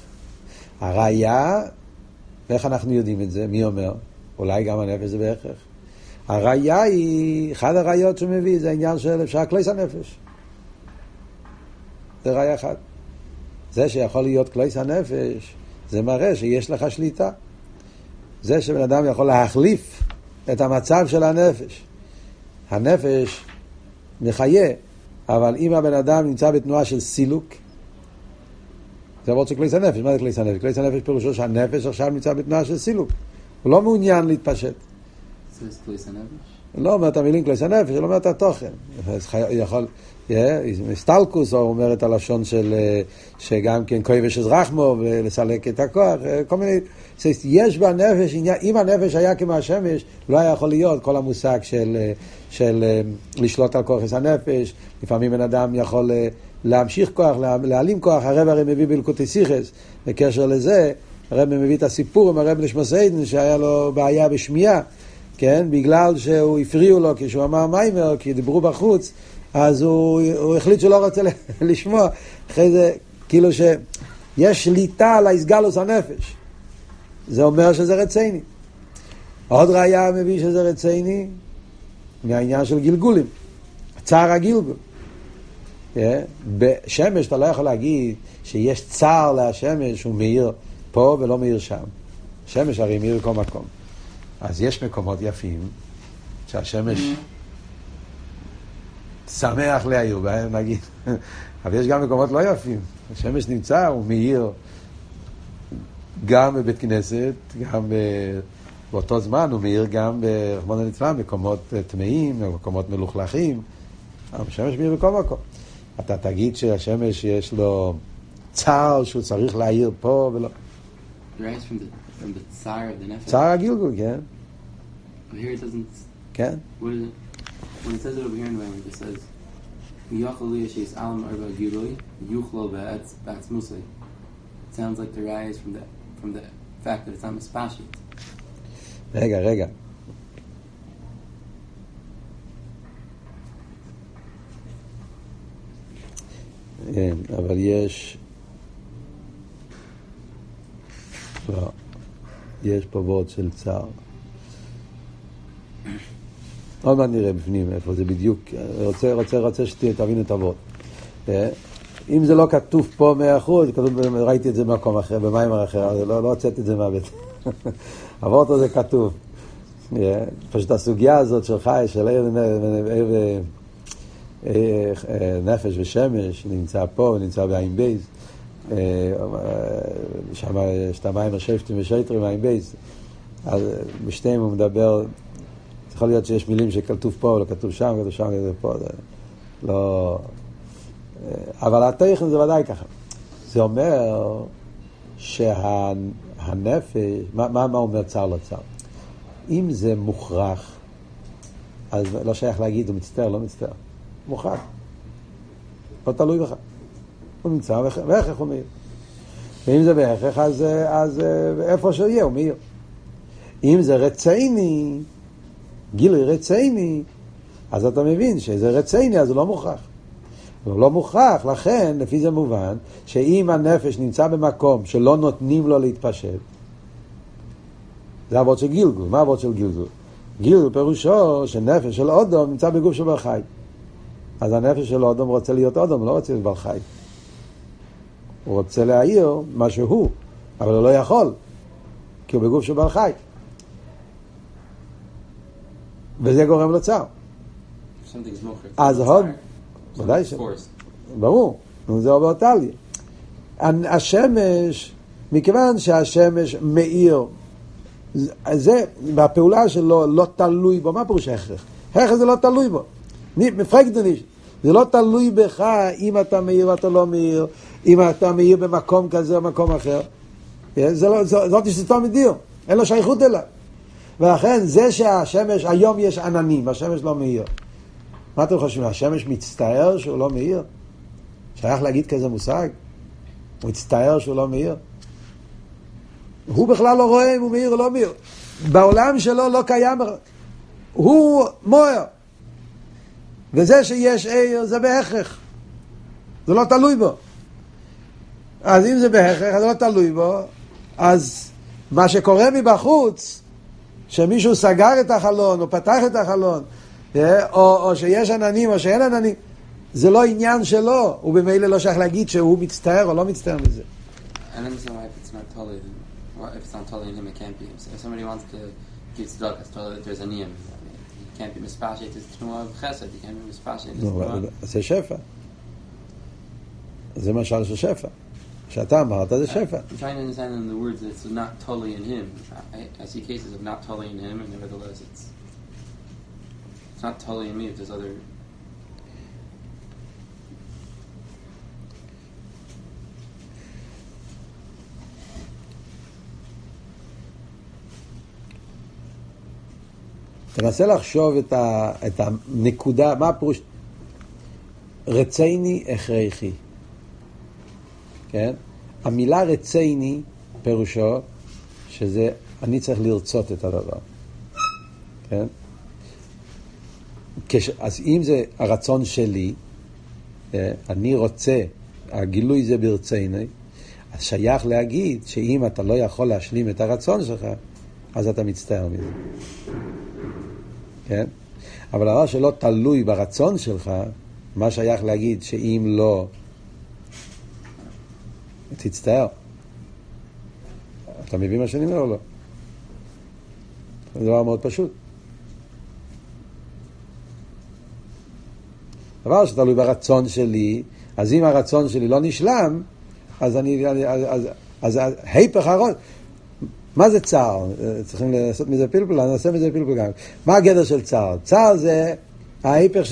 הראיה, איך אנחנו יודעים את זה? מי אומר? אולי גם הנפש זה בהכרח. הראיה היא, אחד הראיות שמביא, זה העניין של אפשר כלייס הנפש. זה ראיה אחת. זה שיכול להיות כלייס הנפש, זה מראה שיש לך שליטה. זה שבן אדם יכול להחליף את המצב של הנפש. הנפש מחיה, אבל אם הבן אדם נמצא בתנועה של סילוק, זה רוצה כלייס הנפש. מה זה כלייס הנפש? כלייס הנפש פירושו שהנפש עכשיו נמצא בתנועה של סילוק. הוא לא מעוניין להתפשט. זה כלייס הנפש? לא אומרת המילים כלייס הנפש, לא אומרת התוכן. יכול, סטלקוס, הוא אומר את הלשון של, שגם כן כובש רחמו, ולסלק את הכוח, כל מיני, יש בנפש, אם הנפש היה כמו השמש, לא היה יכול להיות כל המושג של לשלוט על כוח הנפש. לפעמים בן אדם יכול להמשיך כוח, להעלים כוח. הרב הרי מביא בלקוטי סיכס, בקשר לזה, הרב מביא את הסיפור עם הרב נשמס עדן, שהיה לו בעיה בשמיעה, כן? בגלל שהוא הפריעו לו, כשהוא אמר מיימר, כי דיברו בחוץ, אז הוא החליט שלא רוצה לשמוע. אחרי זה, כאילו שיש שליטה על ההסגלוס הנפש. זה אומר שזה רציני. עוד ראיה מביא שזה רציני, מהעניין של גלגולים. צער הגלגול. בשמש אתה לא יכול להגיד שיש צער להשמש, הוא מאיר פה ולא מאיר שם. שמש הרי מאיר כל מקום. אז יש מקומות יפים שהשמש שמח להעיר בהם, נגיד. אבל יש גם מקומות לא יפים. השמש נמצא, הוא מאיר גם בבית כנסת, גם באותו זמן, הוא מאיר גם ברחמנא ליצלן, מקומות טמאים, מקומות מלוכלכים. השמש מאיר בכל מקום. אתה תגיד שהשמש יש לו צער שהוא צריך להעיר פה ולא. From the tsar of the nefesh. Tsar Gilgul, yeah. But here it doesn't... Can? What is it? When it says it over here in the way, it just says, Sounds like the rise from the fact that it's not mispashit. רגע. כן, אבל יש פה וורד של צער. עוד מעט נראה בפנים איפה זה בדיוק. רוצה שתבין את הוורד. אם זה לא כתוב פה 100%, ראיתי את זה במקום אחר, במיימר אחר, אז לא הוצאתי את זה מהבית. הוורד הזה כתוב. פשוט הסוגיה הזאת של חי, של נפש ושמש, נמצא פה, נמצא בעין בייס, שם יש את המים השפטים ושייטרים בעין בייס, אז בשתיים הוא מדבר, יכול להיות שיש מילים שכתוב פה, לא כתוב שם, כתוב שם, כתוב פה, לא, אבל התכן זה ודאי ככה. זה אומר שהנפש, מה אומר צר לא צר? אם זה מוכרח, אז לא שייך להגיד הוא מצטער, לא מצטער. מוכרח. לא תלוי בך. הוא נמצא, ואיך הוא מהיר. ואם זה בהכרח, אז איפה שיהיה הוא מהיר. אם זה רצייני, גילוי רצייני, אז אתה מבין שזה רצייני, אז הוא לא מוכרח. הוא לא מוכרח, לכן, לפי זה מובן, שאם הנפש נמצא במקום שלא נותנים לו להתפשט, זה עבוד של גילגול. מה עבוד של גילגול? גילגול פירושו שנפש של אודום נמצא בגוף של בר חי. אז הנפש של אודום רוצה להיות אודום, לא רוצה להיות בר חי. הוא רוצה להעיר מה שהוא, אבל הוא לא יכול, כי הוא בגוף של בר חי. וזה גורם לצער. אז הוד... ודאי ש... ברור, זה עובר אותה לי. השמש, מכיוון שהשמש מאיר, זה, והפעולה שלו לא תלוי בו, מה פירוש הכרח? הכרח זה לא תלוי בו. מפרקדניש, זה לא תלוי בך אם אתה מאיר או אתה לא מאיר, אם אתה מאיר במקום כזה או במקום אחר. זאת שתתו מדיר, אין לו שייכות אליו. ולכן זה שהשמש, היום יש עננים, השמש לא מאיר. מה אתם חושבים? השמש מצטער שהוא לא מאיר? שייך להגיד כזה מושג? הוא מצטער שהוא לא מאיר? הוא בכלל לא רואה אם הוא מאיר או לא מאיר. בעולם שלו לא קיים. הוא מואר. וזה שיש איר זה בהכרח. זה לא תלוי בו. אז אם זה בהכרח, אז לא תלוי בו. אז מה שקורה מבחוץ, שמישהו סגר את החלון או פתח את החלון, או שיש עננים או שאין עננים, זה לא עניין שלו. הוא במילא לא שייך להגיד שהוא מצטער או לא מצטער מזה. I don't understand why if it's not taller than, well, if it's not taller than him, it can't be him. So if somebody wants to give tzedakah, it's taller that there's a niyam. It can't be mispashet, it's tnua of chesed. It can't be mispashet, it's tnua. זה שפע. זה משל של שפע. שאתה אמרת, זה שפע. I'm trying to understand in the words that it's not totally in him. I see cases of not totally in him, and nevertheless it's not totally in me if there's other... תנסה לחשוב את הנקודה, מה הפירוש? רצייני הכרחי. כן? המילה רצייני פירושו שזה, אני צריך לרצות את הדבר. כן? אז אם זה הרצון שלי, אני רוצה, הגילוי זה ברצייני, אז שייך להגיד שאם אתה לא יכול להשלים את הרצון שלך, אז אתה מצטער מזה. כן? אבל הרע שלא תלוי ברצון שלך, מה שייך להגיד שאם לא תצטער. אתה מבין מה שאני אומר או לא? זה דבר מאוד פשוט. דבר שתלוי ברצון שלי, אז אם הרצון שלי לא נשלם, אז היפך הרון. מה זה צער? צריכים לעשות מזה פלפל, אני עושה מזה פלפל גם. מה הגדר של צער? צער זה ההיפך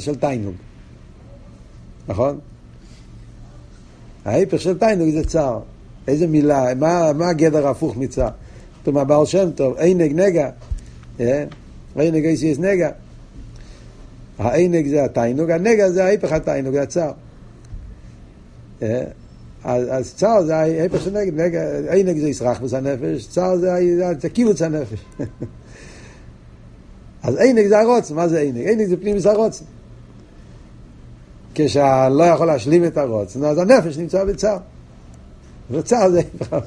של תיינוג. נכון? ההיפך של תיינוג זה צער. איזה מילה, מה הגדר הפוך מצער? זאת אומרת, בעל שם טוב, אין נגע, אין נגע, יש נגע. הענג זה התיינוג, הנגע זה ההיפך התיינוג, זה הצער. אז צער זה ההיפך של נגד, הענג זה ישרחבוס הנפש, צער זה קיבוץ הנפש. אז ענג זה הרוצן, מה זה ענג? ענג זה פנימיס הרוצן. כשלא יכול להשלים את הרוצן, אז הנפש נמצא בצער. וצער זה ההיפך.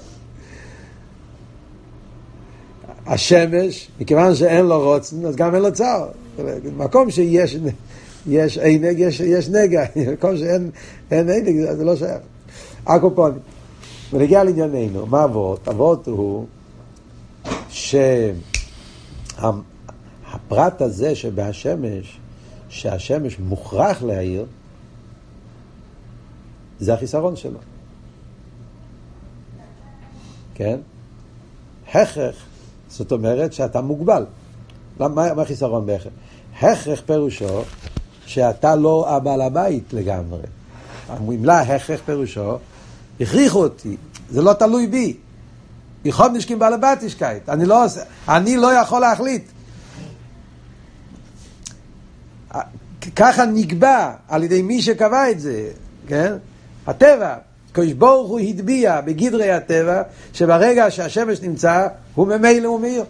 השמש, מכיוון שאין לו רוצן, אז גם אין לו צער. מקום שיש עינג, יש נגע. מקום שאין עינג, זה לא שייך. אקופונים. ונגיע לענייננו, מה עבוד? עבוד הוא שהפרט הזה שבהשמש, שהשמש מוכרח להאיר, זה החיסרון שלו. כן? הכרח. זאת אומרת שאתה מוגבל. מה חיסרון בהכרח? הכרח פירושו שאתה לא הבעל הבית לגמרי. הממלה הכרח פירושו, הכריחו אותי, זה לא תלוי בי. יכול נשקים בעל הבית נשקית. אני לא יכול להחליט. ככה נקבע על ידי מי שקבע את זה. כן? הטבע. קדוש ברוך הוא הדביע בגדרי הטבע, שברגע שהשמש נמצא, הוא ממילא ומאיר.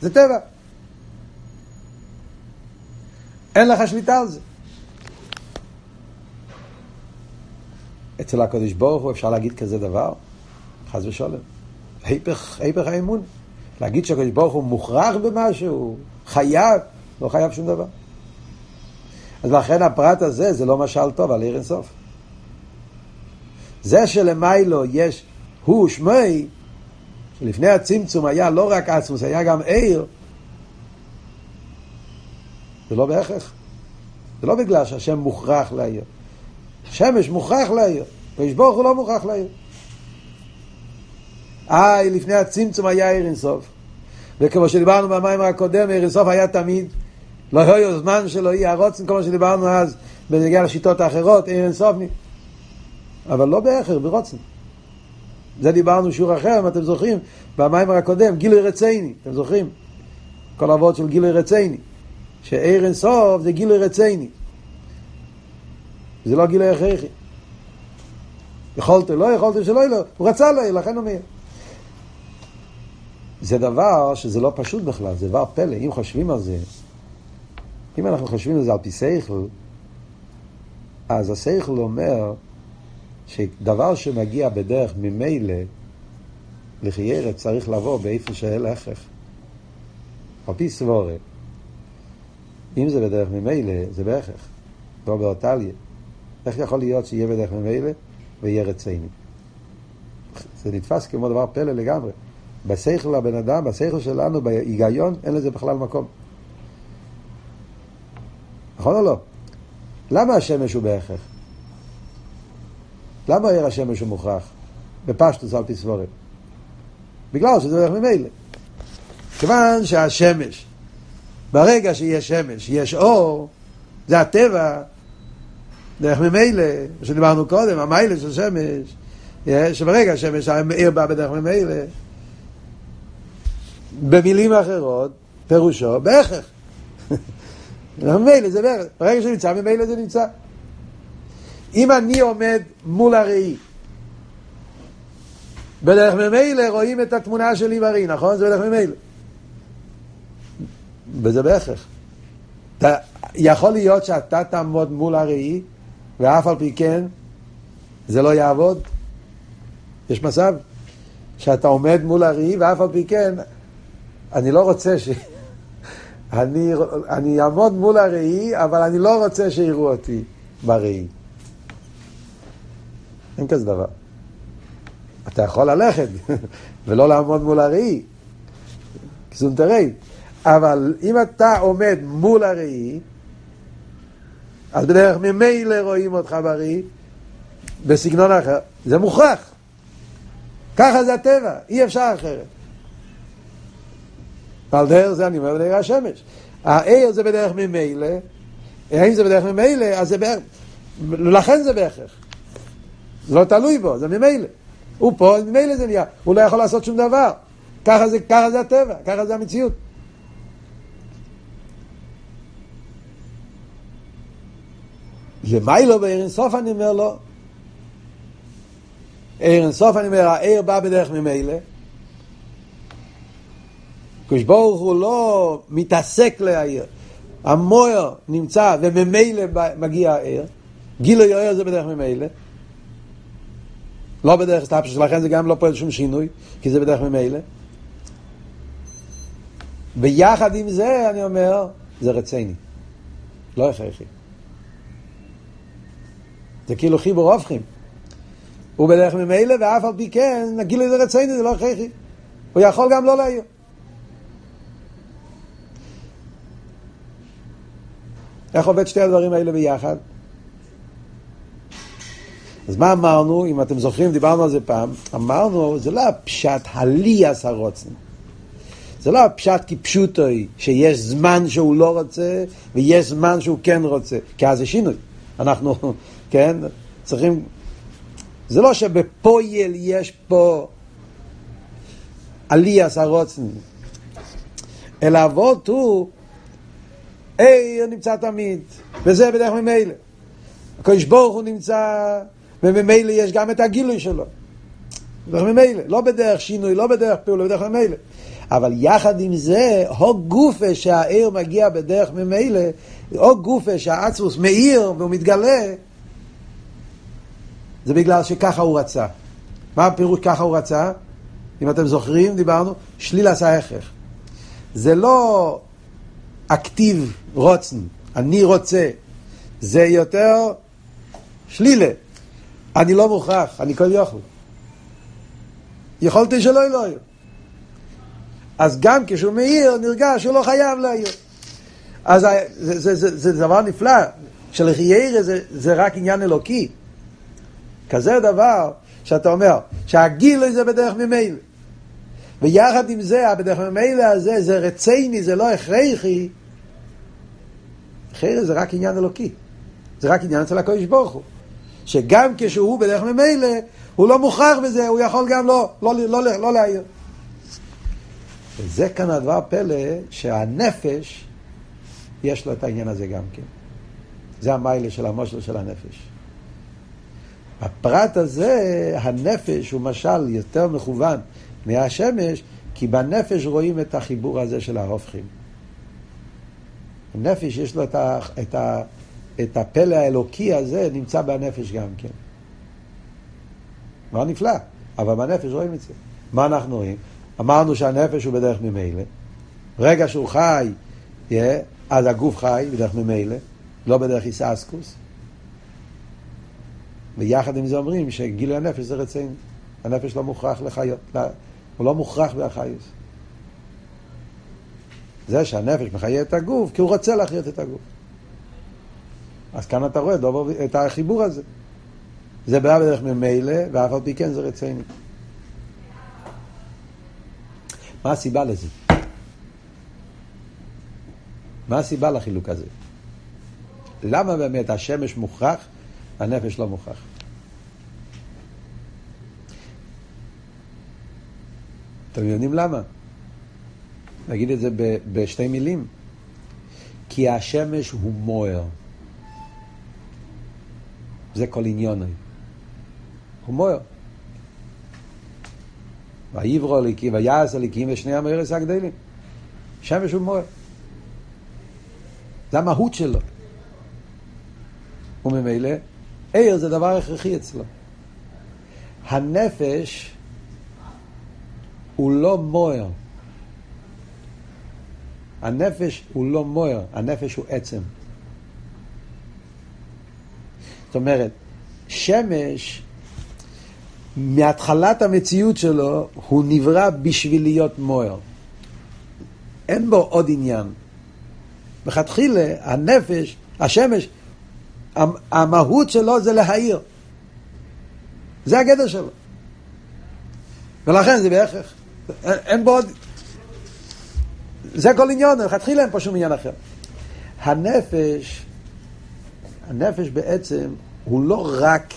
זה טבע. אין לך שליטה על זה. אצל הקדוש ברוך הוא אפשר להגיד כזה דבר? חס ושלום. היפך האמון. להגיד שהקדוש ברוך הוא מוכרח במשהו, חייב, לא חייב שום דבר. אז לכן הפרט הזה, זה לא משל טוב על אין סוף. זה שלמיילו יש הוא שמי, שלפני הצמצום היה לא רק עצמוס, היה גם עיר, זה לא בהכרח. זה לא בגלל שהשם מוכרח לעיר. שמש מוכרח לעיר, וישבוך הוא לא מוכרח לעיר. לפני הצמצום היה עיר אינסוף. וכמו שדיברנו במים הקודם, עיר אינסוף היה תמיד, לא היה זמן שלו, היא הרוצן, כמו שדיברנו אז, בנגיע לשיטות האחרות, עיר אינסוף נהיה. אבל לא באחר, ברוצן. זה דיברנו שיעור אחר, אם אתם זוכרים, במאמר הקודם, גילוי רצייני, אתם זוכרים? כל העבוד של גילוי רצייני. שאיר אין סוף זה גילוי רצייני. זה לא גילוי הכרחי. יכולת, לא יכולת, שלא ילא. הוא רצה לו, לכן אומר. זה דבר שזה לא פשוט בכלל, זה דבר פלא. אם חושבים על זה, אם אנחנו חושבים על זה על פי שכל, אז השכל אומר, שדבר שמגיע בדרך ממילא לחיירת צריך לבוא באיפה שאין הכרח. על פי סבורה. אם זה בדרך ממילא, זה בהכרח. לא באותליה. איך יכול להיות שיהיה בדרך ממילא ויהיה רצייני? זה נתפס כמו דבר פלא לגמרי. בשכל הבן אדם, בשכל שלנו, בהיגיון, אין לזה בכלל מקום. נכון או לא? למה השמש הוא בהכרח? למה עיר השמש הוא מוכרח? בפשטוס על פי סבורים. בגלל שזה הולך ממילא. כיוון שהשמש, ברגע שיש שמש, יש אור, זה הטבע, דרך ממילא, שדיברנו קודם, המילא של שמש, שברגע השמש, העיר בא בדרך ממילא. במילים אחרות, פירושו, בהכרח. ממילא זה בהכרח. ברגע שנמצא, ממילא זה נמצא. אם אני עומד מול הראי, בדרך ממילא רואים את התמונה שלי בראי, נכון? זה בדרך ממילא. וזה בהכרח. יכול להיות שאתה תעמוד מול הראי, ואף על פי כן, זה לא יעבוד. יש מצב שאתה עומד מול הראי, ואף על פי כן, אני לא רוצה ש... אני אעמוד מול הראי, אבל אני לא רוצה שיראו אותי בראי. אין כזה דבר. אתה יכול ללכת ולא לעמוד מול הראי. כסונטרי. אבל אם אתה עומד מול הראי, אז בדרך ממילא רואים אותך בראי, בסגנון אחר. זה מוכרח. ככה זה הטבע. אי אפשר אחרת. על דרך זה אני אומר בדרך השמש. העיר זה בדרך ממילא. אם זה בדרך ממילא, אז זה בהכרח. לכן זה בהכרח. לא תלוי בו, זה ממילא. הוא פה, ממילא זה נהיה. הוא לא יכול לעשות שום דבר. ככה זה הטבע, ככה זה המציאות. שמיילו באיר אינסוף אני אומר לו, איר אינסוף אני אומר, האיר בא בדרך ממילא, כשברוך הוא לא מתעסק להאיר, המויר נמצא וממילא מגיע האיר, גילו יאיר זה בדרך ממילא, לא בדרך סטאפש, לכן זה גם לא פועל שום שינוי, כי זה בדרך ממילא. ויחד עם זה אני אומר, זה רציני, לא הכרחי. זה כאילו חיבור הופכים. הוא בדרך ממילא, ואף על פי כן, נגיד לו זה רציני, זה לא הכרחי. הוא יכול גם לא להעיר. איך עובד שתי הדברים האלה ביחד? אז מה אמרנו, אם אתם זוכרים, דיברנו על זה פעם, אמרנו, זה לא הפשט הליאס הרוצן. זה לא הפשט כי פשוטו היא, שיש זמן שהוא לא רוצה, ויש זמן שהוא כן רוצה. כי אז זה שינוי. אנחנו, כן, צריכים... זה לא שבפויל יש פה אליאס הרוצן. אלא עבוד הוא, אי, הוא נמצא תמיד. וזה בדרך ממילא. הקדוש ברוך הוא נמצא... וממילא יש גם את הגילוי שלו. בדרך ממילא, לא בדרך שינוי, לא בדרך פעולה, בדרך ממילא. אבל יחד עם זה, הו גופה שהאיר מגיע בדרך ממילא, הו גופה שהעצמוס מאיר והוא מתגלה, זה בגלל שככה הוא רצה. מה הפירוש ככה הוא רצה? אם אתם זוכרים, דיברנו, שליל עשה הכרח. זה לא אקטיב רוצן, אני רוצה. זה יותר שלילה. אני לא מוכרח, אני כל יכול. יכולתי שלא לא יהיו. אז גם כשהוא מאיר, נרגש, הוא לא חייב להעיר. אז זה דבר נפלא, שלכי יעיר זה רק עניין אלוקי. כזה דבר שאתה אומר, שהגילוי זה בדרך ממילא. ויחד עם זה, בדרך ממילא הזה, זה רציני, זה לא הכרחי. אחרי זה רק עניין אלוקי. זה רק עניין אצל הקדוש ברוך הוא. שגם כשהוא בדרך ממילא, הוא לא מוכרח בזה, הוא יכול גם לא להעיר. וזה כאן הדבר פלא, שהנפש, יש לו את העניין הזה גם כן. זה המיילה של המושל של הנפש. בפרט הזה, הנפש הוא משל יותר מכוון מהשמש, כי בנפש רואים את החיבור הזה של ההופכים. הנפש יש לו את הפלא האלוקי הזה נמצא בנפש גם כן. מה נפלא? אבל בנפש רואים את זה. מה אנחנו רואים? אמרנו שהנפש הוא בדרך ממילא. רגע שהוא חי, אז הגוף חי בדרך ממילא, לא בדרך איסאסקוס. ויחד עם זה אומרים שגילוי הנפש זה רצין. הנפש לא מוכרח לחיות, הוא לא מוכרח בהחיות. זה שהנפש מחיה את הגוף, כי הוא רוצה להחיות את הגוף. אז כאן אתה רואה את החיבור הזה. זה בא בדרך ממילא, ואף על פי כן זה רציני. מה הסיבה לזה? מה הסיבה לחילוק הזה? למה באמת השמש מוכרח, הנפש לא מוכרח? אתם יודעים למה? נגיד את זה בשתי מילים. כי השמש הוא מואר. זה כל עניון. הוא מואר. והעברו הליקים, והיעס הליקים, ושני המארס הגדלים. שמש הוא מואר. זה המהות שלו. וממילא, עיר זה דבר הכרחי אצלו. הנפש הוא לא מואר. הנפש הוא לא מואר, הנפש הוא עצם. זאת אומרת, שמש, מהתחלת המציאות שלו, הוא נברא בשביל להיות מואר. אין בו עוד עניין. וכתחילה, הנפש, השמש, המהות שלו זה להעיר. זה הגדר שלו. ולכן זה בהכרח. אין בו עוד... זה כל עניין, וכתחילה אין פה שום עניין אחר. הנפש בעצם הוא לא רק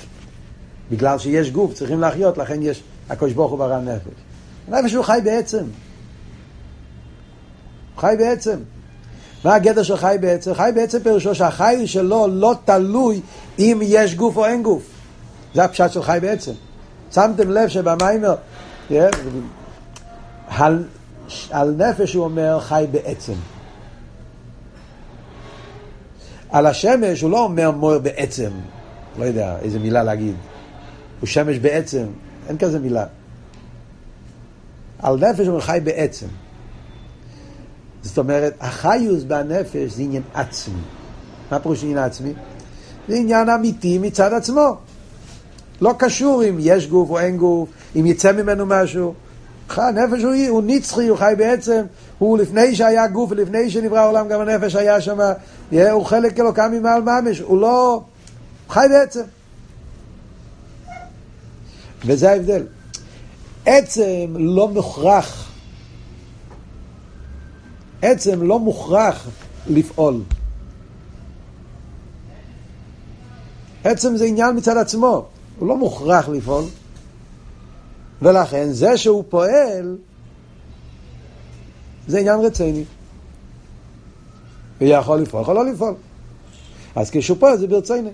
בגלל שיש גוף, צריכים להחיות, לכן יש הקדוש ברוך הוא ברא נפש. הנפש הוא חי בעצם. מה הגדר של חי בעצם? חי בעצם פירושו שהחי שלו לא תלוי אם יש גוף או אין גוף. זה הפשט של חי בעצם. שמתם לב שבמים על נפש הוא אומר חי בעצם, על השמש הוא לא אומר מואר בעצם, לא יודע איזה מילה להגיד, הוא שמש בעצם, אין כזה מילה. על נפש הוא אומר חי בעצם. זאת אומרת, החיוס בנפש זה עניין עצמי. מה פירוש עניין עצמי? זה עניין אמיתי מצד עצמו, לא קשור אם יש גוף או אין גוף, אם יצא ממנו משהו. הנפש הוא נצחי, הוא חי בעצם, הוא לפני שהיה גוף ולפני שנברא העולם גם הנפש היה שם, הוא חלק אלוקה ממעל ממש, הוא לא חי בעצם. וזה ההבדל. עצם לא מוכרח, עצם לא מוכרח לפעול. עצם זה עניין מצד עצמו, הוא לא מוכרח לפעול, ולכן זה שהוא פועל זה עניין רציני, הוא יכול לפעול, יכול לא לפעול. אז כשהוא פועל זה ברציני.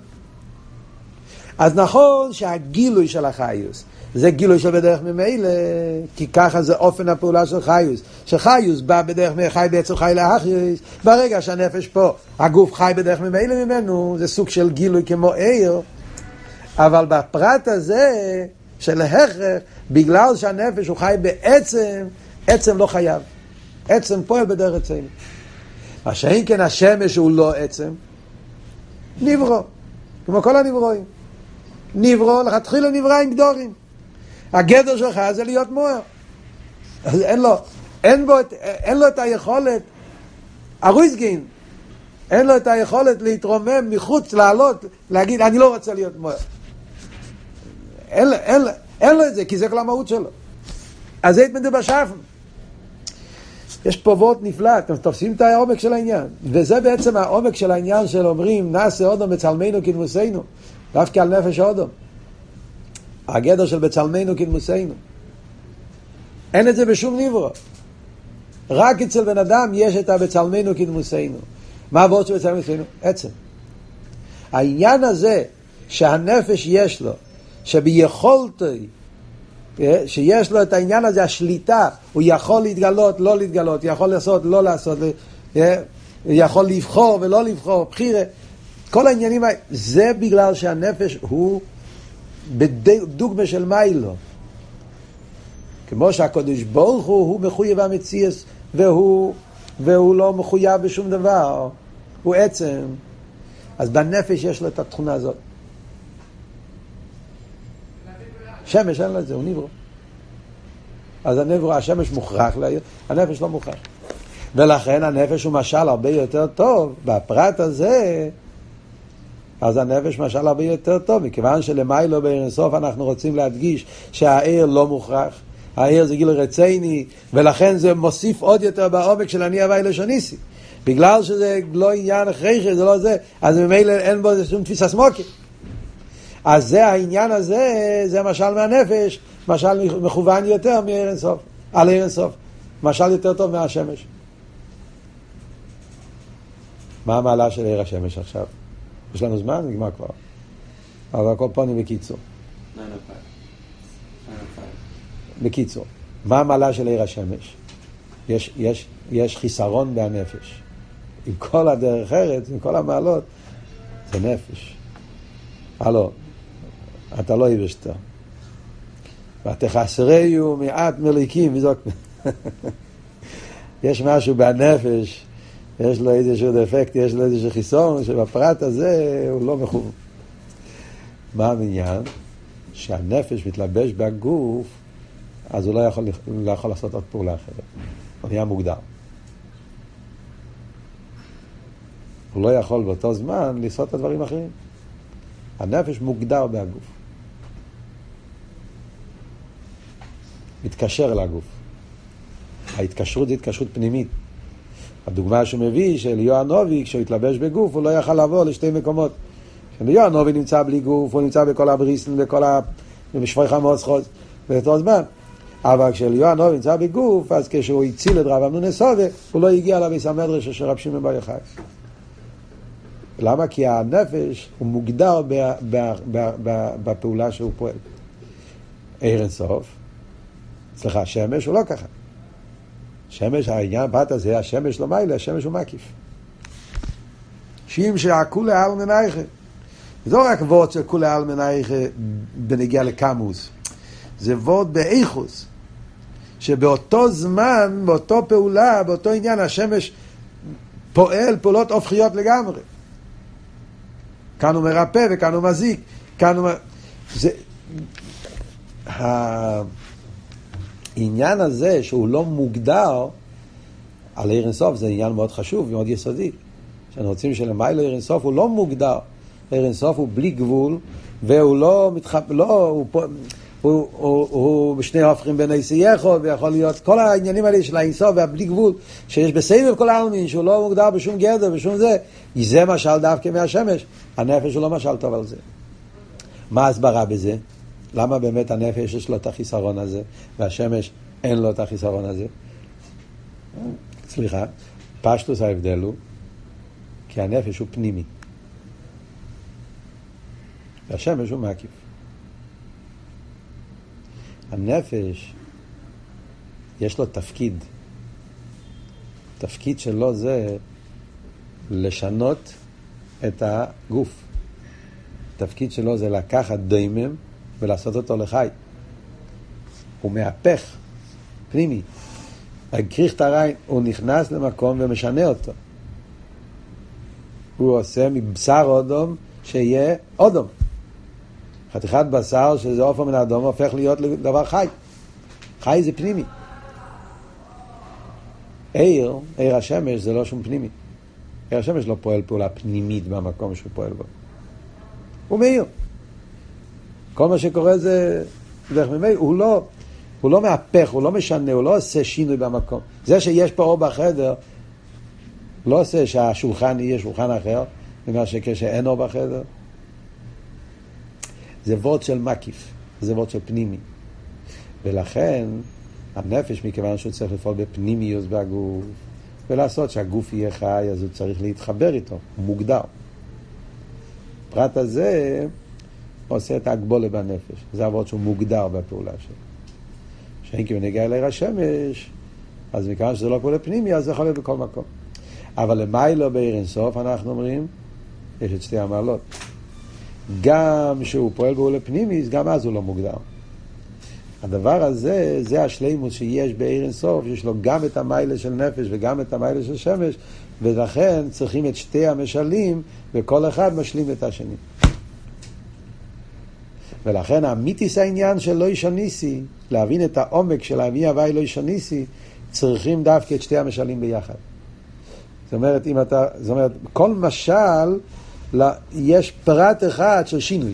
אז נכון שהגילוי של החיוס זה גילוי של בדרך ממילא, כי ככה זה אופן הפעולה של חיוס, שחיוס בא בדרך ממילא, חי בעצם חי להחיוס. ברגע שהנפש פה, הגוף חי בדרך ממילא ממנו, זה סוג של גילוי כמו עיר. אבל בפרט הזה של ההכרח, בגלל שהנפש הוא חי בעצם, עצם לא חייב, עצם פועל בדרך עצמי. מה שאם כן השמש הוא לא עצם, נברא, כמו כל הנברואים. נברא, לכתחילה נברא עם גדורים. הגדר שלך זה להיות מואר. אז אין לו את היכולת, הרויסגין, אין לו את היכולת להתרומם מחוץ, לעלות, להגיד אני לא רוצה להיות מואר. אין לו את זה, כי זה כל המהות שלו. אז זה התמדו בשפנו. יש פה וורט נפלא, אתם תופסים את העומק של העניין, וזה בעצם העומק של העניין של אומרים נעשה אודום בצלמנו כדמוסנו, דווקא על נפש אודום, הגדר של בצלמנו כדמוסנו. אין את זה בשום נברא, רק אצל בן אדם יש את הבצלמנו כדמוסנו. מה הוורט של בצלמנו כדמוסנו? עצם. העניין הזה שהנפש יש לו, שביכולתי, שיש לו את העניין הזה, השליטה, הוא יכול להתגלות, לא להתגלות, יכול לעשות, לא לעשות, יכול לבחור ולא לבחור, בחירה, כל העניינים, זה בגלל שהנפש הוא בדוגמה של מיילו. כמו שהקדוש ברוך הוא מחויב המציאס, והוא לא מחויב בשום דבר, הוא עצם. אז בנפש יש לו את התכונה הזאת. שמש אין לה את זה, הוא נברא. אז הנברא, השמש מוכרח להיות, הנפש לא מוכרח. ולכן הנפש הוא משל הרבה יותר טוב, בפרט הזה, אז הנפש משל הרבה יותר טוב, מכיוון שלמיילו בעין סוף אנחנו רוצים להדגיש שהעיר לא מוכרח, העיר זה גיל רציני, ולכן זה מוסיף עוד יותר בעומק של אני הווי לשוניסי. בגלל שזה לא עניין אחרי שזה לא זה, אז ממילא אין בו שום תפיסה סמוקית. אז זה העניין הזה, זה משל מהנפש, משל מכוון יותר מאיר אינסוף, על איר אינסוף, משל יותר טוב מהשמש. מה המעלה של איר השמש עכשיו? יש לנו זמן? נגמר כבר. אבל הכל פה אני בקיצור. בקיצור, מה המעלה של איר השמש? יש חיסרון בהנפש. עם כל הדרך ארץ, עם כל המעלות, זה נפש. הלו, אתה לא יבשת. ותחסריו מעט מליקים, וזוק. יש משהו בנפש, יש לו איזשהו דפקט, יש לו איזשהו חיסון, שבפרט הזה הוא לא מכוון. מה המניין? שהנפש מתלבש בגוף, אז הוא לא יכול לעשות עוד פעולה אחרת. הוא נהיה מוגדר. הוא לא יכול באותו זמן לעשות את הדברים אחרים. הנפש מוגדר בהגוף, מתקשר להגוף. ההתקשרות זה התקשרות פנימית. הדוגמה שהוא מביא של יואנובי, כשהוא התלבש בגוף הוא לא יכל לבוא לשתי מקומות. יואנובי נמצא בלי גוף, הוא נמצא בכל הבריסן, בכל המשפחה המוסחות, באותו זמן. אבל כשליואן הובי נמצא בגוף, אז כשהוא הציל את רב אמנון הסובה, הוא לא הגיע לבית המדרש של רב שמעון בר יוחאי. למה? כי הנפש הוא מוגדר בפעולה שהוא פועל. אין סוף. סליחה, שמש הוא לא ככה. שמש, העניין בת הזה, השמש לא מיילה, השמש הוא מקיף. שאם שהכולי על מנייכה. זה לא רק וורד של כולי על מנייכה בנגיע לקמוס. זה וורד באיכוס. שבאותו זמן, באותו פעולה, באותו עניין, השמש פועל פעולות הופכיות לגמרי. כאן הוא מרפא וכאן הוא מזיק. כאן הוא... זה... העניין הזה שהוא לא מוגדר על עיר אינסוף, זה עניין מאוד חשוב ומאוד יסודי. כשאנחנו רוצים שלמיילא עיר אינסוף הוא לא מוגדר. עיר אינסוף הוא בלי גבול והוא לא מתחפ... לא, הוא בשני הופכים בין היסייכו ויכול להיות כל העניינים האלה של האינסוף והבלי גבול שיש בסבב כל העלמין שהוא לא מוגדר בשום גדר ושום זה. זה משל דווקא מהשמש. הנפש הוא לא משל טוב על זה. מה הסברה בזה? למה באמת הנפש יש לו את החיסרון הזה והשמש אין לו את החיסרון הזה? סליחה, פשטוס ההבדל הוא כי הנפש הוא פנימי והשמש הוא מקיף. הנפש יש לו תפקיד. תפקיד שלו זה לשנות את הגוף. תפקיד שלו זה לקחת דיימם ולעשות אותו לחי. הוא מהפך פנימי. הקריך את הרעין, הוא נכנס למקום ומשנה אותו. הוא עושה מבשר אודום שיהיה אודום. חתיכת בשר שזה אופן מן האדום הופך להיות לדבר חי. חי זה פנימי. עיר השמש זה לא שום פנימי. עיר השמש לא פועל פעולה פנימית במקום שהוא פועל בו. הוא מאיר. כל מה שקורה זה דרך ממי, הוא לא מהפך, הוא לא משנה, הוא לא עושה שינוי במקום. זה שיש פה אור בחדר, לא עושה שהשולחן יהיה שולחן אחר, בגלל שכשאין אור בחדר. זה וורד של מקיף, זה וורד של פנימי. ולכן הנפש, מכיוון שהוא צריך לפעול בפנימיוס בגוף, ולעשות שהגוף יהיה חי, אז הוא צריך להתחבר איתו, הוא מוגדר. פרט הזה... עושה את ההגבולה בנפש. זה עבוד שהוא מוגדר בפעולה שלו. שאין כי הוא נגיע אל עיר השמש, אז מכיוון שזה לא פעולה פנימי, אז זה יכול להיות בכל מקום. אבל למיילו בעיר אינסוף, אנחנו אומרים, יש את שתי המעלות. גם שהוא פועל פעולה פנימי, גם אז הוא לא מוגדר. הדבר הזה, זה השלימות שיש בעיר אינסוף, יש לו גם את המיילה של נפש וגם את המיילה של שמש, ולכן צריכים את שתי המשלים, וכל אחד משלים את השני. ולכן המיתיס העניין של לא ישוניסי, להבין את העומק של המי הווי לא ישוניסי, צריכים דווקא את שתי המשלים ביחד. זאת אומרת, כל משל, יש פרט אחד של שינוי.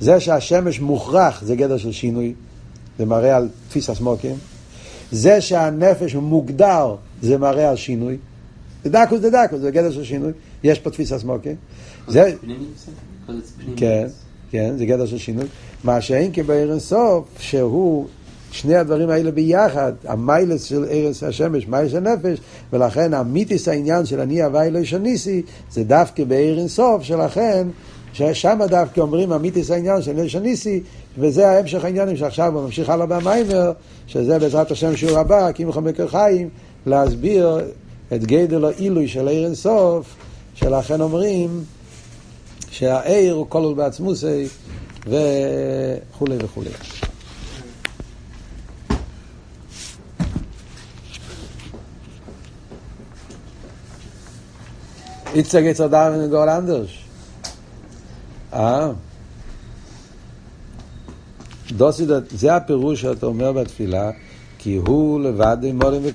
זה שהשמש מוכרח, זה גדר של שינוי, זה מראה על תפיס הסמוקים. זה שהנפש מוגדר, זה מראה על שינוי. זה דקוס, זה גדר של שינוי. יש פה תפיס הסמוקים. זה... כן. כן, זה גדר של שינוי. מה שאין כי בעיר אינסוף, שהוא שני הדברים האלה ביחד, המיילס של ערס השמש, מיילס של נפש, ולכן המיתיס העניין של אני הווי לא ישוניסי, זה דווקא בעיר אינסוף, שלכן, ששם דווקא אומרים המיתיס העניין של לא ישוניסי, וזה ההמשך העניינים שעכשיו הוא ממשיך הלאה במיימר, שזה בעזרת השם שיעור הבא, כי מחומק החיים, להסביר את גדל העילוי של עיר אינסוף, שלכן אומרים, שהעיר הוא כולל בעצמוסי וכולי וכולי. איצה גיצה דארן וגאול אנדרש. זה הפירוש שאתה אומר בתפילה, כי הוא לבד עם מורים וכולי.